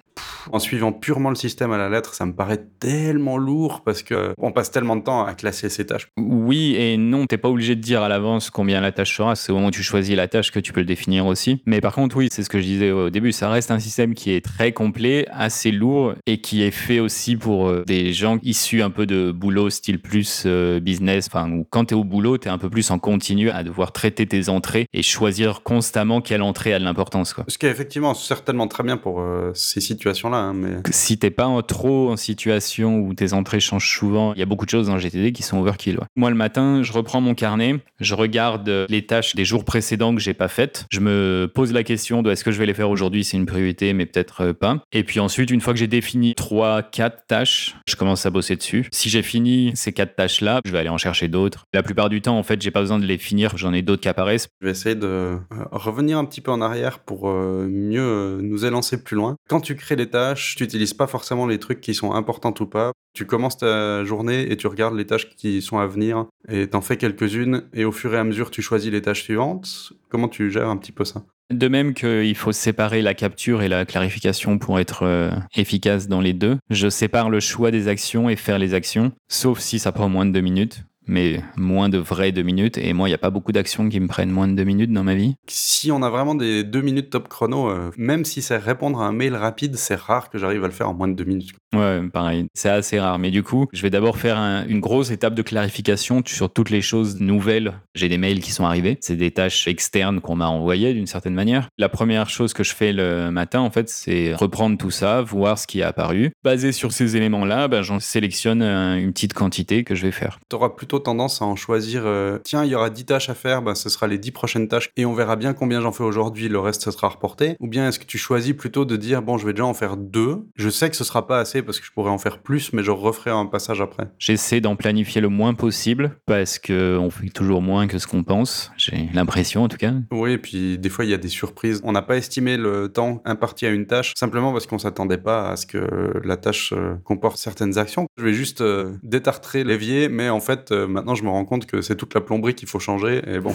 En suivant purement le système à la lettre, ça me paraît tellement lourd parce qu'on passe tellement de temps à classer ces tâches. Oui et non, t'es pas obligé de dire à l'avance combien la tâche sera, c'est au moment où tu choisis la tâche que tu peux le définir aussi. Mais par contre, oui, c'est ce que je disais au début, ça reste un système qui est très complet, assez lourd et qui est fait aussi pour des gens issus un peu de boulot style plus business, où quand t'es au boulot, t'es un peu plus en continu à devoir traiter tes entrées et choisir constamment quelle entrée a de l'importance, quoi. Ce qui est effectivement certainement très bien pour ces situations-là. Mais... Si t'es pas trop en situation où tes entrées changent souvent, il y a beaucoup de choses dans GTD qui sont overkill. Ouais. Moi, le matin, je reprends mon carnet, je regarde les tâches des jours précédents que j'ai pas faites, je me pose la question de est-ce que je vais les faire aujourd'hui, c'est une priorité, mais peut-être pas. Et puis ensuite, une fois que j'ai défini 3-4 tâches, je commence à bosser dessus. Si j'ai fini ces 4 tâches-là, je vais aller en chercher d'autres. La plupart du temps, en fait, j'ai pas besoin de les finir, j'en ai d'autres qui apparaissent. Je vais essayer de revenir un petit peu en arrière pour mieux nous élancer plus loin. Quand tu crées les tâches, tu n'utilises pas forcément les trucs qui sont importants ou pas. Tu commences ta journée et tu regardes les tâches qui sont à venir et t'en fais quelques-unes et au fur et à mesure, tu choisis les tâches suivantes. Comment tu gères un petit peu ça ? De même qu'il faut séparer la capture et la clarification pour être efficace dans les deux. Je sépare le choix des actions et faire les actions, sauf si ça prend moins de 2 minutes. Mais moins de vraies 2 minutes. Et moi, il n'y a pas beaucoup d'actions qui me prennent moins de 2 minutes dans ma vie. Si on a vraiment des 2 minutes top chrono, même si c'est répondre à un mail rapide, c'est rare que j'arrive à le faire en moins de 2 minutes. Ouais, pareil, c'est assez rare. Mais du coup, je vais d'abord faire une grosse étape de clarification sur toutes les choses nouvelles. J'ai des mails qui sont arrivés. C'est des tâches externes qu'on m'a envoyées d'une certaine manière. La première chose que je fais le matin, en fait, c'est reprendre tout ça, voir ce qui est apparu. Basé sur ces éléments-là, j'en sélectionne une petite quantité que je vais faire. Tu auras plutôt tendance à en choisir. Tiens, il y aura 10 tâches à faire, ce sera les 10 prochaines tâches et on verra bien combien j'en fais aujourd'hui. Le reste, ce sera reporté. Ou bien est-ce que tu choisis plutôt de dire, je vais déjà en faire 2. Je sais que ce sera pas assez parce que je pourrais en faire plus, mais je referai un passage après. J'essaie d'en planifier le moins possible parce qu'on fait toujours moins que ce qu'on pense. J'ai l'impression, en tout cas. Oui, et puis des fois, il y a des surprises. On n'a pas estimé le temps imparti à une tâche simplement parce qu'on ne s'attendait pas à ce que la tâche comporte certaines actions. Je vais juste détartrer l'évier, mais en fait, maintenant, je me rends compte que c'est toute la plomberie qu'il faut changer. Et bon,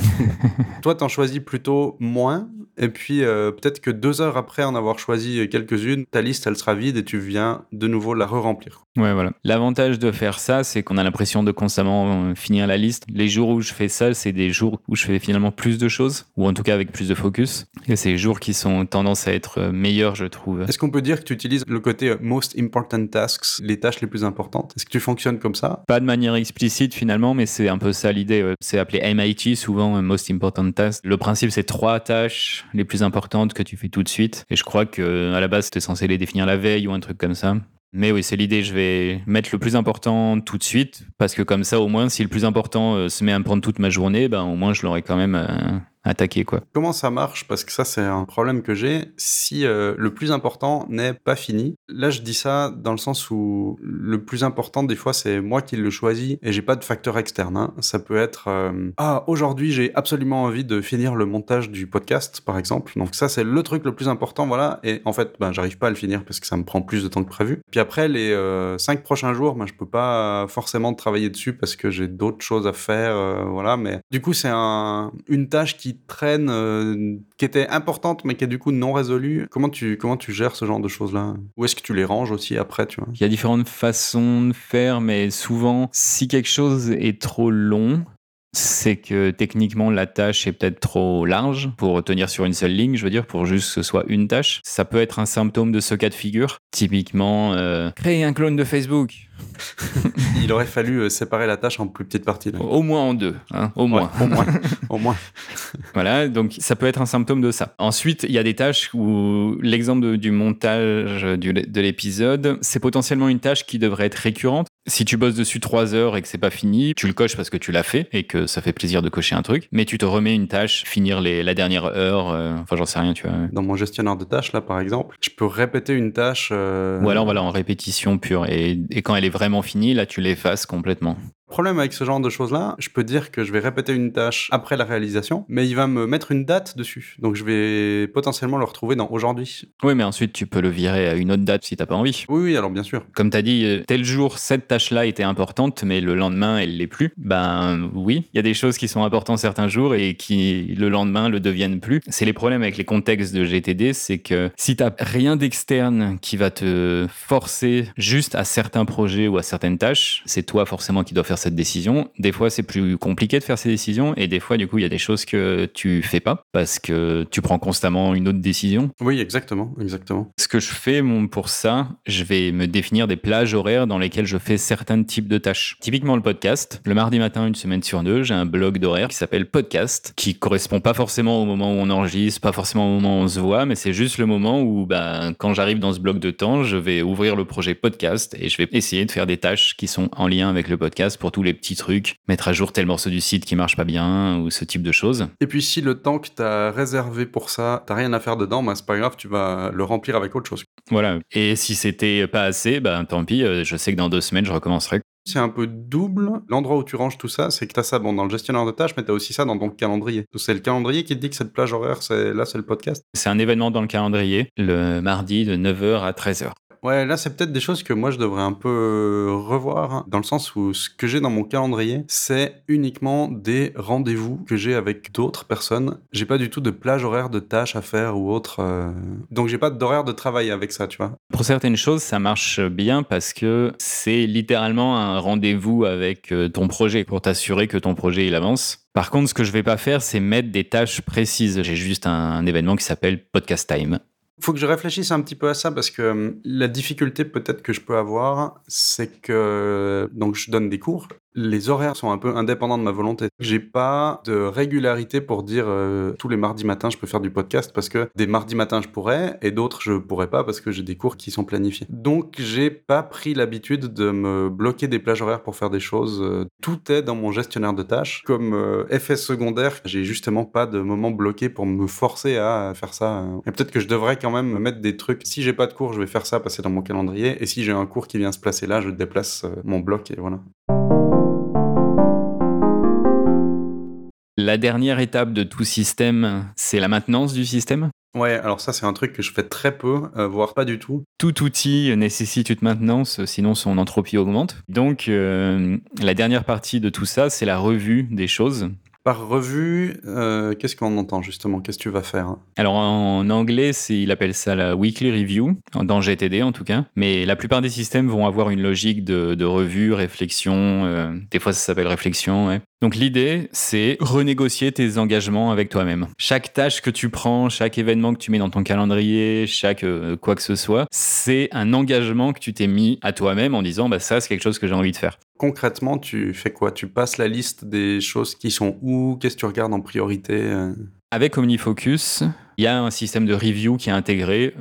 toi, t'en choisis plutôt moins. Et puis, peut-être que 2 heures après en avoir choisi quelques-unes, ta liste, elle sera vide et tu viens de nouveau la re-remplir. Ouais, voilà. L'avantage de faire ça, c'est qu'on a l'impression de constamment finir la liste. Les jours où je fais ça, c'est des jours où je fais finalement plus de choses, ou en tout cas avec plus de focus. Et c'est les jours qui sont tendance à être meilleurs, je trouve. Est-ce qu'on peut dire que tu utilises le côté most important tasks, les tâches les plus importantes ? Est-ce que tu fonctionnes comme ça ? Pas de manière explicite finalement, mais c'est un peu ça l'idée. Ouais. C'est appelé MIT, souvent most important tasks. Le principe, c'est 3 tâches les plus importantes que tu fais tout de suite. Et je crois qu'à la base, tu es censé les définir la veille ou un truc comme ça. Mais oui, c'est l'idée, je vais mettre le plus important tout de suite, parce que comme ça, au moins, si le plus important se met à me prendre toute ma journée, au moins, je l'aurai quand même... attaquer quoi. Comment ça marche ? Parce que ça, c'est un problème que j'ai. Si le plus important n'est pas fini, là, je dis ça dans le sens où le plus important, des fois, c'est moi qui le choisis et j'ai pas de facteur externe. Hein. Ça peut être aujourd'hui, j'ai absolument envie de finir le montage du podcast, par exemple. Donc ça, c'est le truc le plus important, voilà. Et en fait, j'arrive pas à le finir parce que ça me prend plus de temps que prévu. Puis après, les 5 prochains jours, je peux pas forcément travailler dessus parce que j'ai d'autres choses à faire, voilà. Mais du coup, c'est une tâche qui traîne, qui était importante mais qui est du coup non résolue. Comment tu gères ce genre de choses-là ? Où est-ce que tu les ranges aussi après, tu vois ? Il y a différentes façons de faire, mais souvent, si quelque chose est trop long, c'est que techniquement la tâche est peut-être trop large pour tenir sur une seule ligne, je veux dire, pour juste que ce soit une tâche. Ça peut être un symptôme de ce cas de figure. Typiquement, créer un clone de Facebook. Il aurait fallu séparer la tâche en plus petites parties. Là. Au moins en 2. Hein, au moins. Ouais, au moins. Voilà, donc ça peut être un symptôme de ça. Ensuite, il y a des tâches où l'exemple du montage de l'épisode, c'est potentiellement une tâche qui devrait être récurrente. Si tu bosses dessus 3 heures et que c'est pas fini, tu le coches parce que tu l'as fait et que ça fait plaisir de cocher un truc, mais tu te remets une tâche, finir la dernière heure, j'en sais rien, tu vois. Dans mon gestionnaire de tâches, là, par exemple, je peux répéter une tâche... Ou alors, en répétition pure. Et quand elle est vraiment finie, là, tu l'effaces complètement. Le problème avec ce genre de choses-là, je peux dire que je vais répéter une tâche après la réalisation, mais il va me mettre une date dessus. Donc je vais potentiellement le retrouver dans aujourd'hui. Oui, mais ensuite tu peux le virer à une autre date si t'as pas envie. Oui, alors bien sûr. Comme t'as dit, tel jour, cette tâche-là était importante, mais le lendemain, elle l'est plus. Oui, il y a des choses qui sont importantes certains jours et qui, le lendemain, le deviennent plus. C'est les problèmes avec les contextes de GTD, c'est que si t'as rien d'externe qui va te forcer juste à certains projets ou à certaines tâches, c'est toi forcément qui dois faire cette décision. Des fois, c'est plus compliqué de faire ces décisions et des fois, du coup, il y a des choses que tu fais pas parce que tu prends constamment une autre décision. Oui, exactement. Ce que je fais, pour ça, je vais me définir des plages horaires dans lesquelles je fais certains types de tâches. Typiquement, le podcast. Le mardi matin, une semaine sur 2, j'ai un bloc d'horaire qui s'appelle Podcast, qui correspond pas forcément au moment où on enregistre, pas forcément au moment où on se voit, mais c'est juste le moment où, quand j'arrive dans ce bloc de temps, je vais ouvrir le projet Podcast et je vais essayer de faire des tâches qui sont en lien avec le podcast pour tous les petits trucs, mettre à jour tel morceau du site qui marche pas bien ou ce type de choses. Et puis si le temps que t'as réservé pour ça, t'as rien à faire dedans, c'est pas grave, tu vas le remplir avec autre chose. Voilà. Et si c'était pas assez, tant pis, je sais que dans 2 semaines, je recommencerai. C'est un peu double. L'endroit où tu ranges tout ça, c'est que t'as ça dans le gestionnaire de tâches, mais t'as aussi ça dans ton calendrier. Donc c'est le calendrier qui te dit que cette plage horaire, c'est le podcast. C'est un événement dans le calendrier, le mardi de 9h à 13h. Ouais, là, c'est peut-être des choses que moi, je devrais un peu revoir, dans le sens où ce que j'ai dans mon calendrier, c'est uniquement des rendez-vous que j'ai avec d'autres personnes. J'ai pas du tout de plage horaire de tâches à faire ou autre. Donc, j'ai pas d'horaire de travail avec ça, tu vois. Pour certaines choses, ça marche bien parce que c'est littéralement un rendez-vous avec ton projet pour t'assurer que ton projet, il avance. Par contre, ce que je vais pas faire, c'est mettre des tâches précises. J'ai juste un événement qui s'appelle Podcast Time. Il faut que je réfléchisse un petit peu à ça parce que la difficulté peut-être que je peux avoir, c'est que donc je donne des cours. Les horaires sont un peu indépendants de ma volonté. J'ai pas de régularité pour dire tous les mardis matins je peux faire du podcast parce que des mardis matins je pourrais et d'autres je pourrais pas parce que j'ai des cours qui sont planifiés. Donc j'ai pas pris l'habitude de me bloquer des plages horaires pour faire des choses. Tout est dans mon gestionnaire de tâches. Comme effet secondaire, j'ai justement pas de moment bloqué pour me forcer à faire ça. Et peut-être que je devrais quand même mettre des trucs. Si j'ai pas de cours, je vais faire ça, passer dans mon calendrier. Et si j'ai un cours qui vient se placer là, je déplace mon bloc et voilà. La dernière étape de tout système, c'est la maintenance du système ? Ouais, alors ça, c'est un truc que je fais très peu, voire pas du tout. Tout outil nécessite une maintenance, sinon son entropie augmente. Donc, la dernière partie de tout ça, c'est la revue des choses. Par revue, qu'est-ce qu'on entend justement ? Qu'est-ce que tu vas faire ? Alors en anglais, il appelle ça la weekly review, dans GTD en tout cas. Mais la plupart des systèmes vont avoir une logique de revue, réflexion. Des fois, ça s'appelle réflexion, ouais. Donc l'idée, c'est renégocier tes engagements avec toi-même. Chaque tâche que tu prends, chaque événement que tu mets dans ton calendrier, chaque quoi que ce soit, c'est un engagement que tu t'es mis à toi-même en disant bah, « ça, c'est quelque chose que j'ai envie de faire ». Concrètement, tu fais quoi ? Tu passes la liste des choses qui sont où ? Qu'est-ce que tu regardes en priorité ? Avec OmniFocus, il y a un système de review qui est intégré.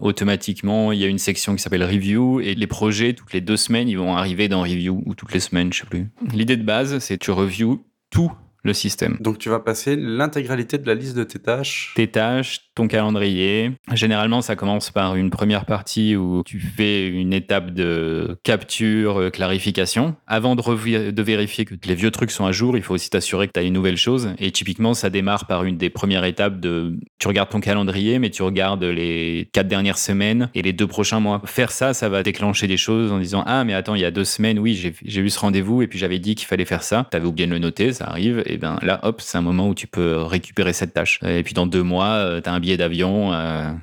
Automatiquement, il y a une section qui s'appelle Review et les projets, toutes les 2 semaines, ils vont arriver dans Review ou toutes les semaines, je ne sais plus. L'idée de base, c'est que tu reviews tout le système. Donc, tu vas passer l'intégralité de la liste de tes tâches. Tes tâches, ton calendrier. Généralement, ça commence par une première partie où tu fais une étape de capture, clarification. Avant de vérifier que les vieux trucs sont à jour, il faut aussi t'assurer que tu as une nouvelle chose. Et typiquement, ça démarre par une des premières étapes de... Tu regardes ton calendrier, mais tu regardes les 4 dernières semaines et les 2 prochains mois. Faire ça, ça va déclencher des choses en disant « Ah, mais attends, il y a 2 semaines, oui, j'ai eu ce rendez-vous et puis j'avais dit qu'il fallait faire ça. » T'avais oublié de le noter, ça arrive. Et bien là, hop, c'est un moment où tu peux récupérer cette tâche. Et puis dans 2 mois, tu as un billet d'avion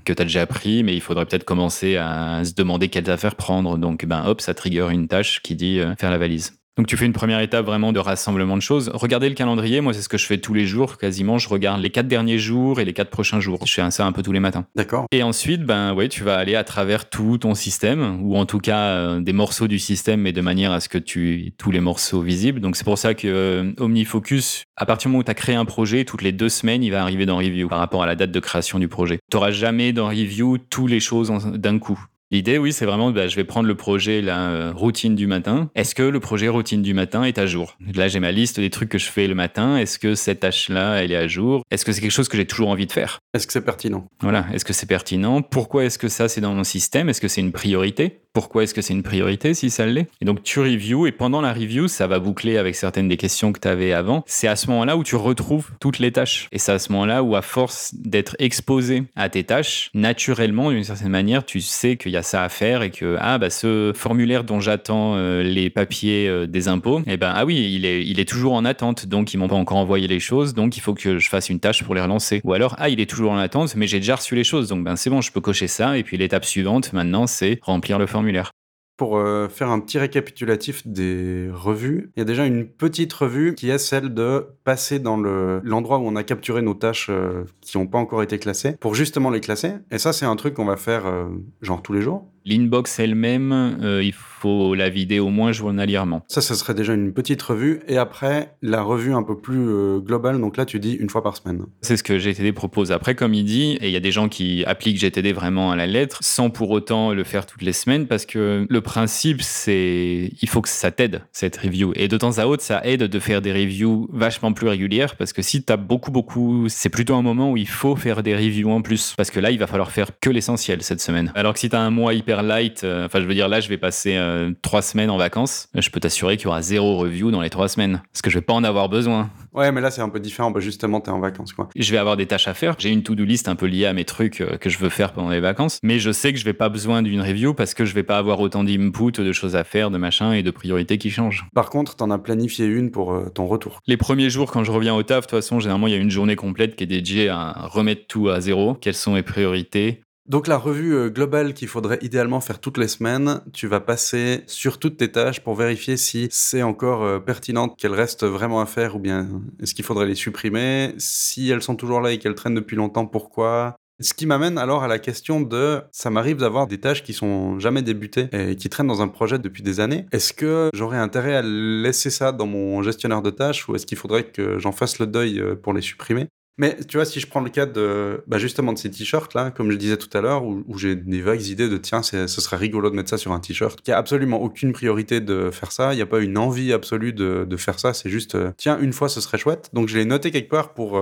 que tu as déjà pris, mais il faudrait peut-être commencer à se demander quelles affaires prendre. Donc ben, hop, ça trigger une tâche qui dit faire la valise. Donc tu fais une première étape vraiment de rassemblement de choses. Regardez le calendrier, moi c'est ce que je fais tous les jours, quasiment je regarde les 4 derniers jours et les 4 prochains jours. Je fais ça un peu tous les matins. D'accord. Et ensuite, ben ouais, tu vas aller à travers tout ton système, ou en tout cas des morceaux du système, mais de manière à ce que tu aies tous les morceaux visibles. Donc c'est pour ça que OmniFocus, à partir du moment où tu as créé un projet, toutes les 2 semaines, il va arriver dans Review par rapport à la date de création du projet. Tu n'auras jamais dans Review toutes les choses d'un coup. L'idée, oui, c'est vraiment, je vais prendre le projet, la routine du matin. Est-ce que le projet routine du matin est à jour ? Là, j'ai ma liste des trucs que je fais le matin. Est-ce que cette tâche-là, elle est à jour ? Est-ce que c'est quelque chose que j'ai toujours envie de faire ? Est-ce que c'est pertinent ? Voilà, est-ce que c'est pertinent ? Pourquoi est-ce que ça, c'est dans mon système ? Est-ce que c'est une priorité ? Pourquoi est-ce que c'est une priorité si ça l'est ? Et donc, tu reviews et pendant la review, ça va boucler avec certaines des questions que tu avais avant. C'est à ce moment-là où tu retrouves toutes les tâches. Et c'est à ce moment-là où, à force d'être exposé à tes tâches, naturellement, d'une certaine manière, tu sais qu'il y a ça à faire et que ce formulaire dont j'attends les papiers des impôts, il est toujours en attente, donc ils m'ont pas encore envoyé les choses, donc il faut que je fasse une tâche pour les relancer. Ou alors il est toujours en attente, mais j'ai déjà reçu les choses, donc c'est bon, je peux cocher ça. Et puis l'étape suivante maintenant, c'est remplir le formulaire. Pour faire un petit récapitulatif des revues, il y a déjà une petite revue qui est celle de passer dans l'endroit où on a capturé nos tâches qui n'ont pas encore été classées, pour justement les classer. Et ça, c'est un truc qu'on va faire genre tous les jours. L'inbox elle-même, il faut la vider au moins journalièrement. Ça serait déjà une petite revue. Et après, la revue un peu plus globale. Donc là, tu dis 1 fois par semaine. C'est ce que GTD propose. Après, comme il dit, et il y a des gens qui appliquent GTD vraiment à la lettre, sans pour autant le faire toutes les semaines, parce que le principe, c'est il faut que ça t'aide, cette review. Et de temps à autre, ça aide de faire des reviews vachement plus régulières, parce que si t'as beaucoup, c'est plutôt un moment où il faut faire des reviews en plus. Parce que là, il va falloir faire que l'essentiel cette semaine. Alors que si t'as un mois hyper light, là je vais passer 3 semaines en vacances, je peux t'assurer qu'il y aura 0 review dans les 3 semaines parce que je vais pas en avoir besoin. Ouais, mais là c'est un peu différent, justement t'es en vacances quoi. Je vais avoir des tâches à faire, j'ai une to-do list un peu liée à mes trucs que je veux faire pendant les vacances, mais je sais que je vais pas besoin d'une review parce que je vais pas avoir autant d'input, de choses à faire, de machin et de priorités qui changent. Par contre, t'en as planifié une pour ton retour. Les premiers jours quand je reviens au taf, de toute façon généralement il y a une journée complète qui est dédiée à remettre tout à zéro, quelles sont mes priorités. Donc la revue globale qu'il faudrait idéalement faire toutes les semaines, tu vas passer sur toutes tes tâches pour vérifier si c'est encore pertinente, qu'elles restent vraiment à faire ou bien est-ce qu'il faudrait les supprimer, si elles sont toujours là et qu'elles traînent depuis longtemps, pourquoi ? Ce qui m'amène alors à la question de « ça m'arrive d'avoir des tâches qui sont jamais débutées et qui traînent dans un projet depuis des années. Est-ce que j'aurais intérêt à laisser ça dans mon gestionnaire de tâches ou est-ce qu'il faudrait que j'en fasse le deuil pour les supprimer ?» Mais tu vois, si je prends le cas de, justement de ces t-shirts là, comme je disais tout à l'heure, où j'ai des vagues idées de tiens, ce serait rigolo de mettre ça sur un t-shirt. Il n'y a absolument aucune priorité de faire ça, il n'y a pas une envie absolue de faire ça, c'est juste tiens, une fois ce serait chouette. Donc je l'ai noté quelque part pour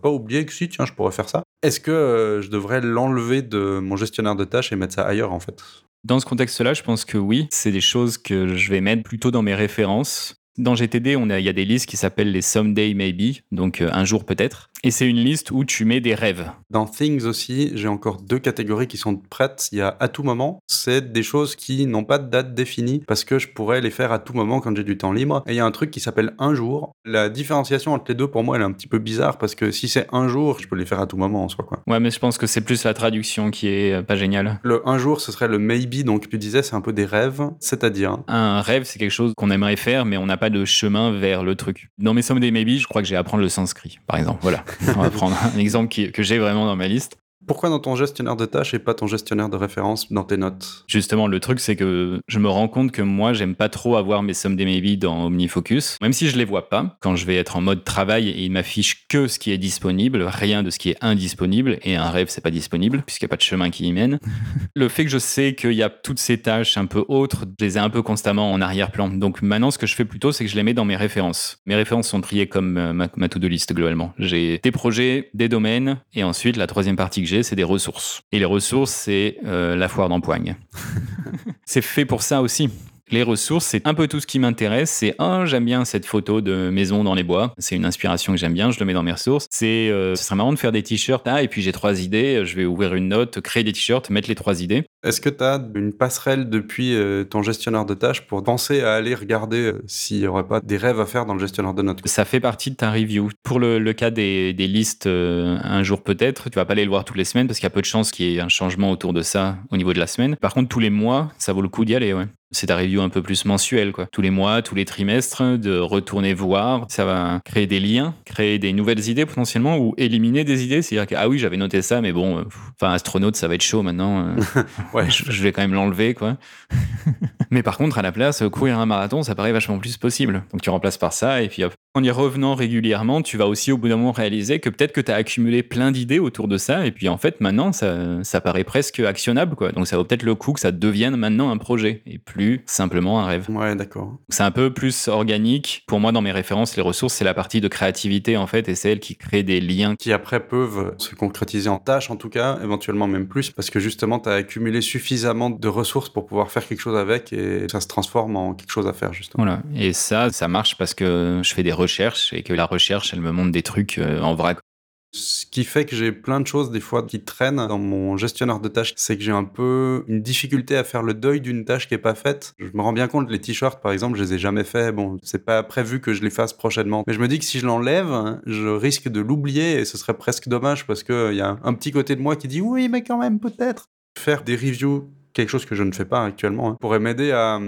pas oublier que si, tiens, je pourrais faire ça. Est-ce que je devrais l'enlever de mon gestionnaire de tâches et mettre ça ailleurs en fait ? Dans ce contexte-là, je pense que oui, c'est des choses que je vais mettre plutôt dans mes références. Dans GTD, il y a des listes qui s'appellent les Someday Maybe, donc un jour peut-être. Et c'est une liste où tu mets des rêves. Dans Things aussi, j'ai encore 2 catégories qui sont prêtes. Il y a à tout moment, c'est des choses qui n'ont pas de date définie parce que je pourrais les faire à tout moment quand j'ai du temps libre. Et il y a un truc qui s'appelle un jour. La différenciation entre les deux, pour moi, elle est un petit peu bizarre parce que si c'est un jour, je peux les faire à tout moment en soi, quoi. Ouais, mais je pense que c'est plus la traduction qui est pas géniale. Le un jour, ce serait le maybe, donc tu disais, c'est un peu des rêves, c'est-à-dire... Un rêve, c'est quelque chose qu'on aimerait faire, mais on n'a pas de chemin vers le truc. Dans mes sommes des maybe, je crois que j'ai à apprendre le sanskrit, par exemple. Voilà, on va prendre un exemple que j'ai vraiment dans ma liste. Pourquoi dans ton gestionnaire de tâches et pas ton gestionnaire de référence dans tes notes ? Justement, le truc, c'est que je me rends compte que moi, j'aime pas trop avoir mes someday maybe dans OmniFocus, même si je les vois pas. Quand je vais être en mode travail, et il m'affiche que ce qui est disponible, rien de ce qui est indisponible, et un rêve, c'est pas disponible, puisqu'il n'y a pas de chemin qui y mène. Le fait que je sais qu'il y a toutes ces tâches un peu autres, je les ai un peu constamment en arrière-plan. Donc maintenant, ce que je fais plutôt, c'est que je les mets dans mes références. Mes références sont triées comme ma to-do list, globalement. J'ai des projets, des domaines, et ensuite, la troisième partie que c'est des ressources. Et les ressources, c'est la foire d'empoigne. C'est fait pour ça aussi. Les ressources, c'est un peu tout ce qui m'intéresse. C'est, j'aime bien cette photo de maison dans les bois. C'est une inspiration que j'aime bien, je le mets dans mes ressources. C'est, ce serait marrant de faire des t-shirts. Ah, et puis j'ai 3 idées, je vais ouvrir une note, créer des t-shirts, mettre les 3 idées. Est-ce que tu as une passerelle depuis ton gestionnaire de tâches pour penser à aller regarder s'il n'y aurait pas des rêves à faire dans le gestionnaire de notes ? Ça fait partie de ta review. Pour le cas des listes, un jour peut-être, tu vas pas aller le voir toutes les semaines parce qu'il y a peu de chances qu'il y ait un changement autour de ça au niveau de la semaine. Par contre, tous les mois, ça vaut le coup d'y aller, ouais. C'est ta review un peu plus mensuelle, quoi. Tous les mois, tous les trimestres, de retourner voir. Ça va créer des liens, créer des nouvelles idées potentiellement ou éliminer des idées. C'est-à-dire que, ah oui, j'avais noté ça, mais bon, astronaute, ça va être chaud maintenant. Ouais, je vais quand même l'enlever, quoi. Mais par contre, à la place, courir un marathon, ça paraît vachement plus possible. Donc tu remplaces par ça et puis hop. En y revenant régulièrement, tu vas aussi au bout d'un moment réaliser que peut-être que tu as accumulé plein d'idées autour de ça et puis en fait, maintenant, ça paraît presque actionnable, quoi. Donc ça vaut peut-être le coup que ça devienne maintenant un projet et plus simplement un rêve. Ouais, d'accord. C'est un peu plus organique. Pour moi, dans mes références, les ressources, c'est la partie de créativité en fait et c'est elle qui crée des liens. Qui après peuvent se concrétiser en tâches en tout cas, éventuellement même plus parce que justement, tu as accumulé suffisamment de ressources pour pouvoir faire quelque chose avec et ça se transforme en quelque chose à faire justement. Voilà. Et ça marche parce que je fais des recherches et que la recherche, elle me montre des trucs en vrac. Ce qui fait que j'ai plein de choses des fois qui traînent dans mon gestionnaire de tâches, c'est que j'ai un peu une difficulté à faire le deuil d'une tâche qui n'est pas faite. Je me rends bien compte, les t-shirts par exemple, je les ai jamais faits. Bon, c'est pas prévu que je les fasse prochainement. Mais je me dis que si je l'enlève, je risque de l'oublier et ce serait presque dommage parce qu'il y a un petit côté de moi qui dit « oui, mais quand même, peut-être ». Faire des reviews, quelque chose que je ne fais pas actuellement, pourrait m'aider à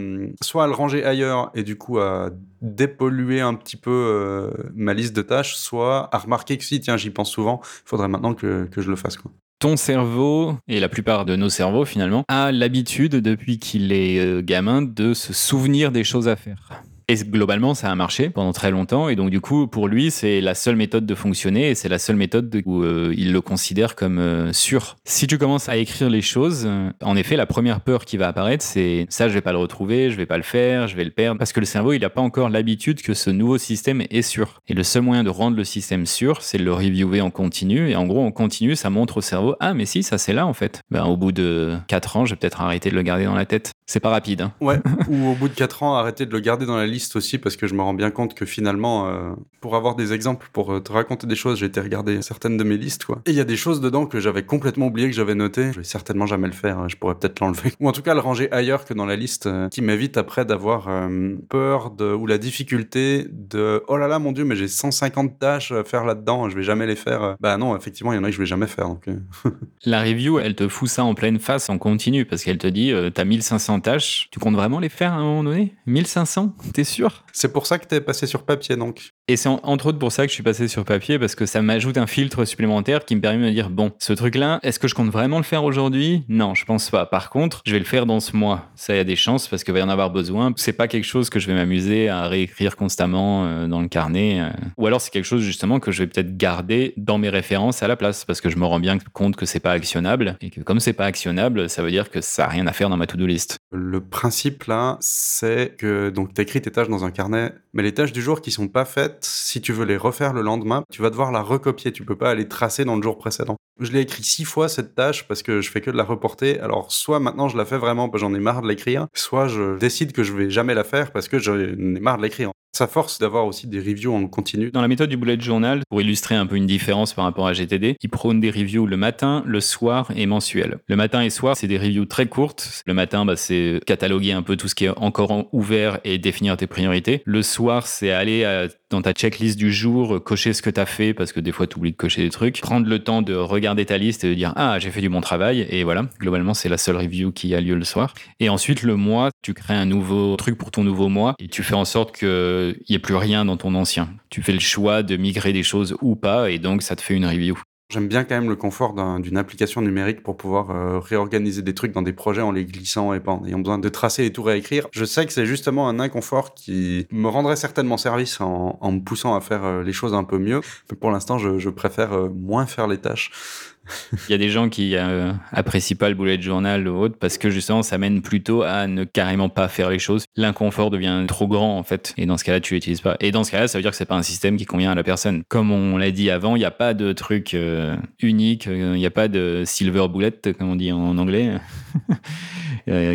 soit à le ranger ailleurs et du coup à dépolluer un petit peu ma liste de tâches, soit à remarquer que si, tiens, j'y pense souvent, il faudrait maintenant que je le fasse, quoi. Ton cerveau, et la plupart de nos cerveaux finalement, a l'habitude depuis qu'il est gamin de se souvenir des choses à faire. Et globalement, ça a marché pendant très longtemps. Et donc, du coup, pour lui, c'est la seule méthode de fonctionner et c'est la seule méthode où il le considère comme sûr. Si tu commences à écrire les choses, en effet, la première peur qui va apparaître, c'est ça, je vais pas le retrouver, je vais pas le faire, je vais le perdre. Parce que le cerveau, il n'a pas encore l'habitude que ce nouveau système est sûr. Et le seul moyen de rendre le système sûr, c'est de le reviewer en continu. Et en gros, en continu, ça montre au cerveau, ah, mais si, ça, c'est là, en fait. Ben, au bout de 4 ans, je vais peut-être arrêter de le garder dans la tête. C'est pas rapide, hein. Ouais, ou au bout de 4 ans, arrêter de le garder dans la liste aussi, parce que je me rends bien compte que finalement, pour avoir des exemples, pour te raconter des choses, j'ai été regarder certaines de mes listes, quoi. Et il y a des choses dedans que j'avais complètement oubliées, que j'avais notées. Je vais certainement jamais le faire, je pourrais peut-être l'enlever. Ou en tout cas, le ranger ailleurs que dans la liste, qui m'évite après d'avoir peur ou la difficulté de « oh là là, mon Dieu, mais j'ai 150 tâches à faire là-dedans, je vais jamais les faire ». Bah non, effectivement, il y en a que je vais jamais faire. Donc... La review, elle te fout ça en pleine face, en continu, parce qu'elle te dit « t'as 1500 tâches, tu comptes vraiment les faire à un moment donné ? 1500 ? T'es sûr ? C'est pour ça que t'es passé sur papier donc. Et c'est entre autres pour ça que je suis passé sur papier, parce que ça m'ajoute un filtre supplémentaire qui me permet de me dire, bon, ce truc-là, est-ce que je compte vraiment le faire aujourd'hui ? Non, je pense pas. Par contre, je vais le faire dans ce mois. Ça, il y a des chances parce qu'il va y en avoir besoin. C'est pas quelque chose que je vais m'amuser à réécrire constamment dans le carnet. Ou alors, c'est quelque chose justement que je vais peut-être garder dans mes références à la place, parce que je me rends bien compte que c'est pas actionnable. Et que comme c'est pas actionnable, ça veut dire que ça a rien à faire dans ma to-do list. Le principe là, c'est que donc t'écris tes tâches dans un carnet, mais les tâches du jour qui sont pas faites, si tu veux les refaire le lendemain, tu vas devoir la recopier, tu peux pas aller tracer dans le jour précédent. Je l'ai écrit 6 fois cette tâche parce que je fais que de la reporter, alors soit maintenant je la fais vraiment parce que j'en ai marre de l'écrire, soit je décide que je vais jamais la faire parce que j'en ai marre de l'écrire. Ça force d'avoir aussi des reviews en continu. Dans la méthode du bullet journal, pour illustrer un peu une différence par rapport à GTD, ils prônent des reviews le matin, le soir et mensuel. Le matin et soir, c'est des reviews très courtes. Le matin, c'est cataloguer un peu tout ce qui est encore ouvert et définir tes priorités. Le soir, c'est aller dans ta checklist du jour, cocher ce que t'as fait, parce que des fois, t'oublies de cocher des trucs. Prendre le temps de regarder ta liste et de dire « Ah, j'ai fait du bon travail ». Et voilà, globalement, c'est la seule review qui a lieu le soir. Et ensuite, le mois, tu crées un nouveau truc pour ton nouveau mois et tu fais en sorte que il n'y a plus rien dans ton ancien. Tu fais le choix de migrer des choses ou pas, et donc ça te fait une review. J'aime bien quand même le confort d'une application numérique pour pouvoir réorganiser des trucs dans des projets en les glissant et pas en ayant besoin de tracer et tout réécrire. Je sais que c'est justement un inconfort qui me rendrait certainement service en me poussant à faire les choses un peu mieux. Mais pour l'instant, je préfère moins faire les tâches. Il y a des gens qui apprécient pas le bullet journal ou autre parce que justement ça mène plutôt à ne carrément pas faire les choses. L'inconfort devient trop grand en fait, et dans ce cas-là tu l'utilises pas. Et dans ce cas-là, ça veut dire que c'est pas un système qui convient à la personne. Comme on l'a dit avant, il n'y a pas de truc unique, il n'y a pas de silver bullet comme on dit en anglais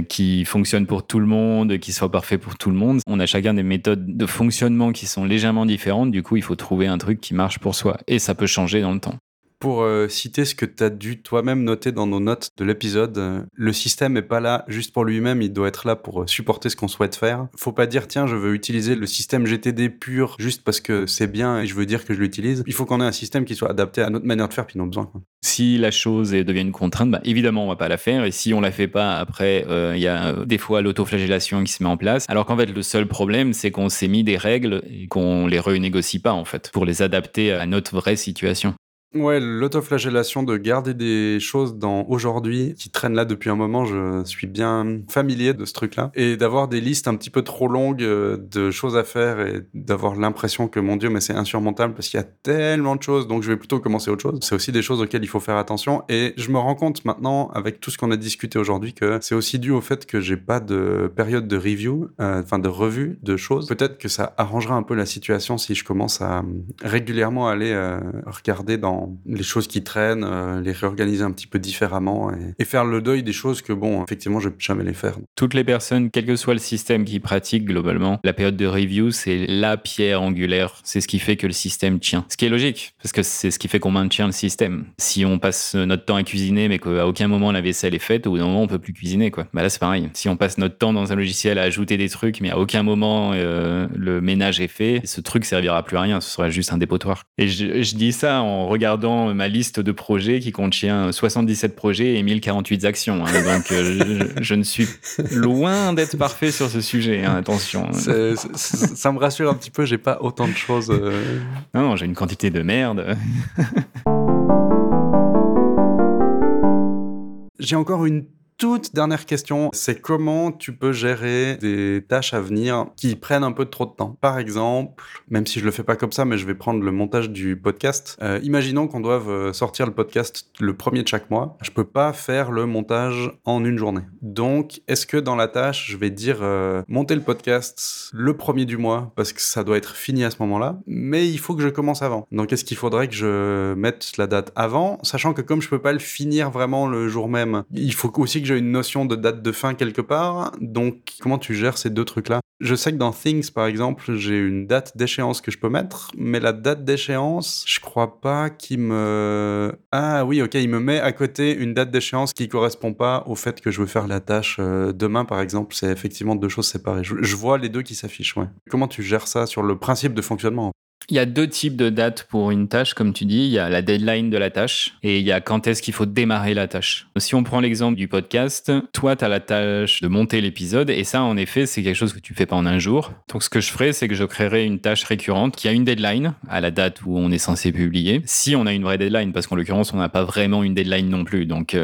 qui fonctionne pour tout le monde, qui soit parfait pour tout le monde. On a chacun des méthodes de fonctionnement qui sont légèrement différentes, du coup il faut trouver un truc qui marche pour soi et ça peut changer dans le temps. Pour citer ce que tu as dû toi-même noter dans nos notes de l'épisode, le système n'est pas là juste pour lui-même, il doit être là pour supporter ce qu'on souhaite faire. Faut pas dire tiens, je veux utiliser le système GTD pur juste parce que c'est bien et je veux dire que je l'utilise. Il faut qu'on ait un système qui soit adapté à notre manière de faire puis nos besoins, quoi. Si la chose devient une contrainte, évidemment on va pas la faire, et si on la fait pas, après y a des fois l'autoflagellation qui se met en place. Alors qu'en fait le seul problème c'est qu'on s'est mis des règles et qu'on les renégocie pas en fait pour les adapter à notre vraie situation. Ouais, l'autoflagellation de garder des choses dans aujourd'hui qui traînent là depuis un moment, je suis bien familier de ce truc-là. Et d'avoir des listes un petit peu trop longues de choses à faire et d'avoir l'impression que mon Dieu, mais c'est insurmontable parce qu'il y a tellement de choses, donc je vais plutôt commencer autre chose. C'est aussi des choses auxquelles il faut faire attention. Et je me rends compte maintenant, avec tout ce qu'on a discuté aujourd'hui, que c'est aussi dû au fait que j'ai pas de période de review, de revue de choses. Peut-être que ça arrangera un peu la situation si je commence à régulièrement aller regarder dans les choses qui traînent, les réorganiser un petit peu différemment et faire le deuil des choses que, effectivement, je ne vais jamais les faire. Toutes les personnes, quel que soit le système qu'ils pratiquent globalement, la période de review, c'est la pierre angulaire. C'est ce qui fait que le système tient. Ce qui est logique, parce que c'est ce qui fait qu'on maintient le système. Si on passe notre temps à cuisiner, mais qu'à aucun moment la vaisselle est faite, au bout d'un moment, on ne peut plus cuisiner, quoi. Là, c'est pareil. Si on passe notre temps dans un logiciel à ajouter des trucs, mais à aucun moment le ménage est fait, ce truc ne servira plus à rien. Ce sera juste un dépotoir. Et je dis ça en regardant ma liste de projets qui contient 77 projets et 1048 actions. Donc, je ne suis loin d'être parfait sur ce sujet. Attention. Ça me rassure un petit peu, j'ai pas autant de choses. Non, j'ai une quantité de merde. J'ai encore une toute dernière question, c'est comment tu peux gérer des tâches à venir qui prennent un peu trop de temps. Par exemple, même si je le fais pas comme ça, mais je vais prendre le montage du podcast. Imaginons qu'on doive sortir le podcast le premier de chaque mois. Je peux pas faire le montage en une journée. Donc, est-ce que dans la tâche, je vais dire monter le podcast le premier du mois parce que ça doit être fini à ce moment-là, mais il faut que je commence avant. Donc, est-ce qu'il faudrait que je mette la date avant, sachant que comme je peux pas le finir vraiment le jour même, il faut aussi que j'ai une notion de date de fin quelque part, donc comment tu gères ces deux trucs-là ? Je sais que dans Things, par exemple, j'ai une date d'échéance que je peux mettre, mais la date d'échéance, je crois pas qu'il me... Ah oui, ok, il me met à côté une date d'échéance qui correspond pas au fait que je veux faire la tâche demain, par exemple. C'est effectivement deux choses séparées. Je vois les deux qui s'affichent, ouais. Comment tu gères ça sur le principe de fonctionnement ? Il y a deux types de dates pour une tâche, comme tu dis. Il y a la deadline de la tâche et il y a quand est-ce qu'il faut démarrer la tâche. Si on prend l'exemple du podcast, toi, tu as la tâche de monter l'épisode et ça, en effet, c'est quelque chose que tu fais pas en un jour. Donc, ce que je ferais, c'est que je créerais une tâche récurrente qui a une deadline à la date où on est censé publier. Si on a une vraie deadline, parce qu'en l'occurrence, on n'a pas vraiment une deadline non plus, donc...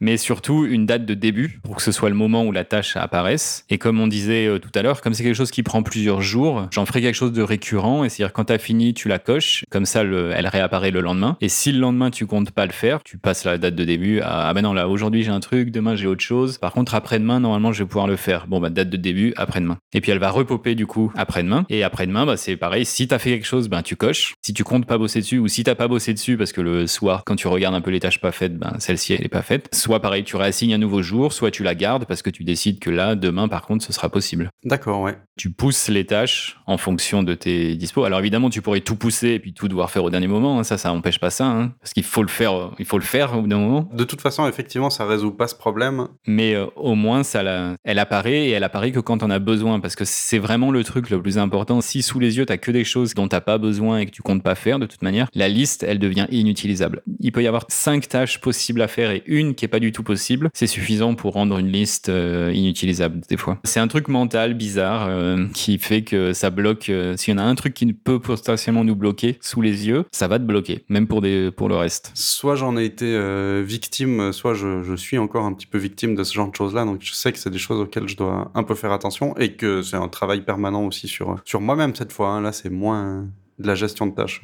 Mais surtout une date de début pour que ce soit le moment où la tâche apparaisse. Et comme on disait tout à l'heure, comme c'est quelque chose qui prend plusieurs jours, j'en ferai quelque chose de récurrent. Et c'est-à-dire quand t'as fini, tu la coches. Comme ça, elle réapparaît le lendemain. Et si le lendemain, tu comptes pas le faire, tu passes la date de début à « Ah ben non, là, aujourd'hui, j'ai un truc, demain, j'ai autre chose. Par contre, après-demain, normalement, je vais pouvoir le faire. » Bon, bah, date de début, après-demain. Et puis, elle va repoper du coup après-demain. Et après-demain, bah, c'est pareil. Si t'as fait quelque chose, ben, tu coches. Si tu comptes pas bosser dessus ou si t'as pas bossé dessus parce que le soir, quand tu regardes un peu les tâches pas faites, ben, celle-ci, elle est pas faite. Soit pareil, tu réassignes un nouveau jour, soit tu la gardes parce que tu décides que là, demain, par contre, ce sera possible. D'accord, ouais. Tu pousses les tâches en fonction de tes dispos. Alors évidemment, tu pourrais tout pousser et puis tout devoir faire au dernier moment. Hein. Ça n'empêche pas ça. Hein. Parce qu'il faut le faire, au bout d'un moment. De toute façon, effectivement, ça ne résout pas ce problème. Mais au moins, elle apparaît et elle apparaît que quand on a besoin. Parce que c'est vraiment le truc le plus important. Si sous les yeux, tu n'as que des choses dont tu n'as pas besoin et que tu comptes pas faire, de toute manière, la liste, elle devient inutilisable. Il peut y avoir 5 tâches possibles à faire et une qui est pas du tout possible, c'est suffisant pour rendre une liste inutilisable des fois. C'est un truc mental bizarre qui fait que ça bloque. S'il y en a un truc qui peut potentiellement nous bloquer sous les yeux, ça va te bloquer, même pour le reste. Soit j'en ai été victime, soit je suis encore un petit peu victime de ce genre de choses-là, donc je sais que c'est des choses auxquelles je dois un peu faire attention et que c'est un travail permanent aussi sur moi-même cette fois. Hein. Là, c'est moins de la gestion de tâches.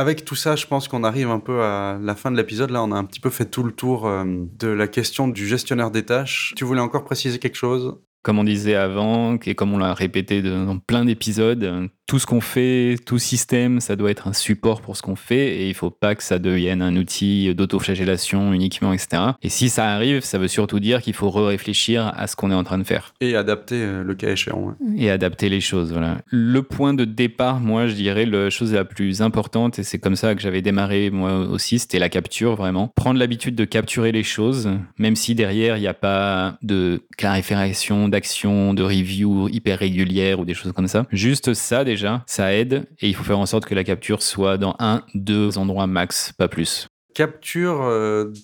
Avec tout ça, je pense qu'on arrive un peu à la fin de l'épisode. Là, on a un petit peu fait tout le tour de la question du gestionnaire des tâches. Tu voulais encore préciser quelque chose ? Comme on disait avant, et comme on l'a répété dans plein d'épisodes, tout ce qu'on fait, tout système, ça doit être un support pour ce qu'on fait et il ne faut pas que ça devienne un outil d'autoflagellation uniquement, etc. Et si ça arrive, ça veut surtout dire qu'il faut réfléchir à ce qu'on est en train de faire. Et adapter le cas échéant. Hein. Et adapter les choses, voilà. Le point de départ, moi, je dirais, la chose la plus importante, et c'est comme ça que j'avais démarré moi aussi, c'était la capture, vraiment. Prendre l'habitude de capturer les choses, même si derrière, il n'y a pas de clarification, d'action, de review hyper régulière ou des choses comme ça. Juste ça, déjà, ça aide et il faut faire en sorte que la capture soit dans 1-2 endroits max, pas plus. Capture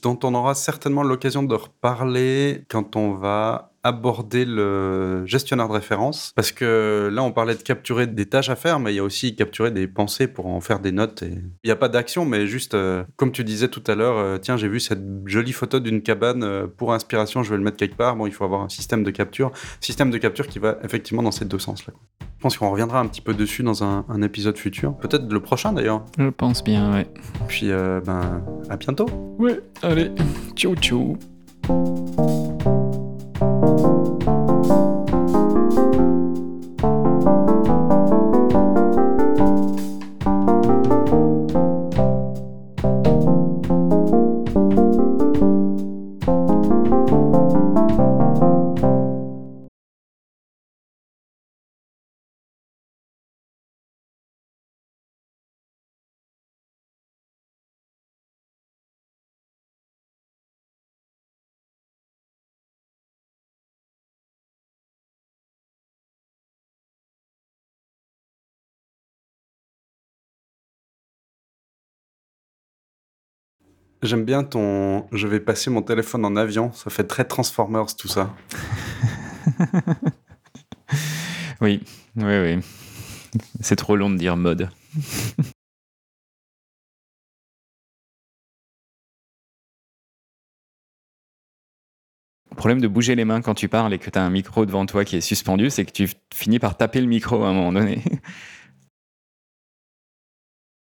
dont on aura certainement l'occasion de reparler quand on va aborder le gestionnaire de référence, parce que là on parlait de capturer des tâches à faire, mais il y a aussi capturer des pensées pour en faire des notes. Et... il n'y a pas d'action, mais juste comme tu disais tout à l'heure, tiens, j'ai vu cette jolie photo d'une cabane, pour inspiration, je vais le mettre quelque part. Bon, il faut avoir un système de capture qui va effectivement dans ces deux sens là. Je pense qu'on reviendra un petit peu dessus dans un épisode futur, peut-être le prochain d'ailleurs. Je pense bien, ouais. Puis à bientôt. Ouais, allez, ciao ciao. J'aime bien ton « je vais passer mon téléphone en avion », ça fait très Transformers tout ça. Oui. C'est trop long de dire « mode ». Le problème de bouger les mains quand tu parles et que tu as un micro devant toi qui est suspendu, c'est que tu finis par taper le micro à un moment donné.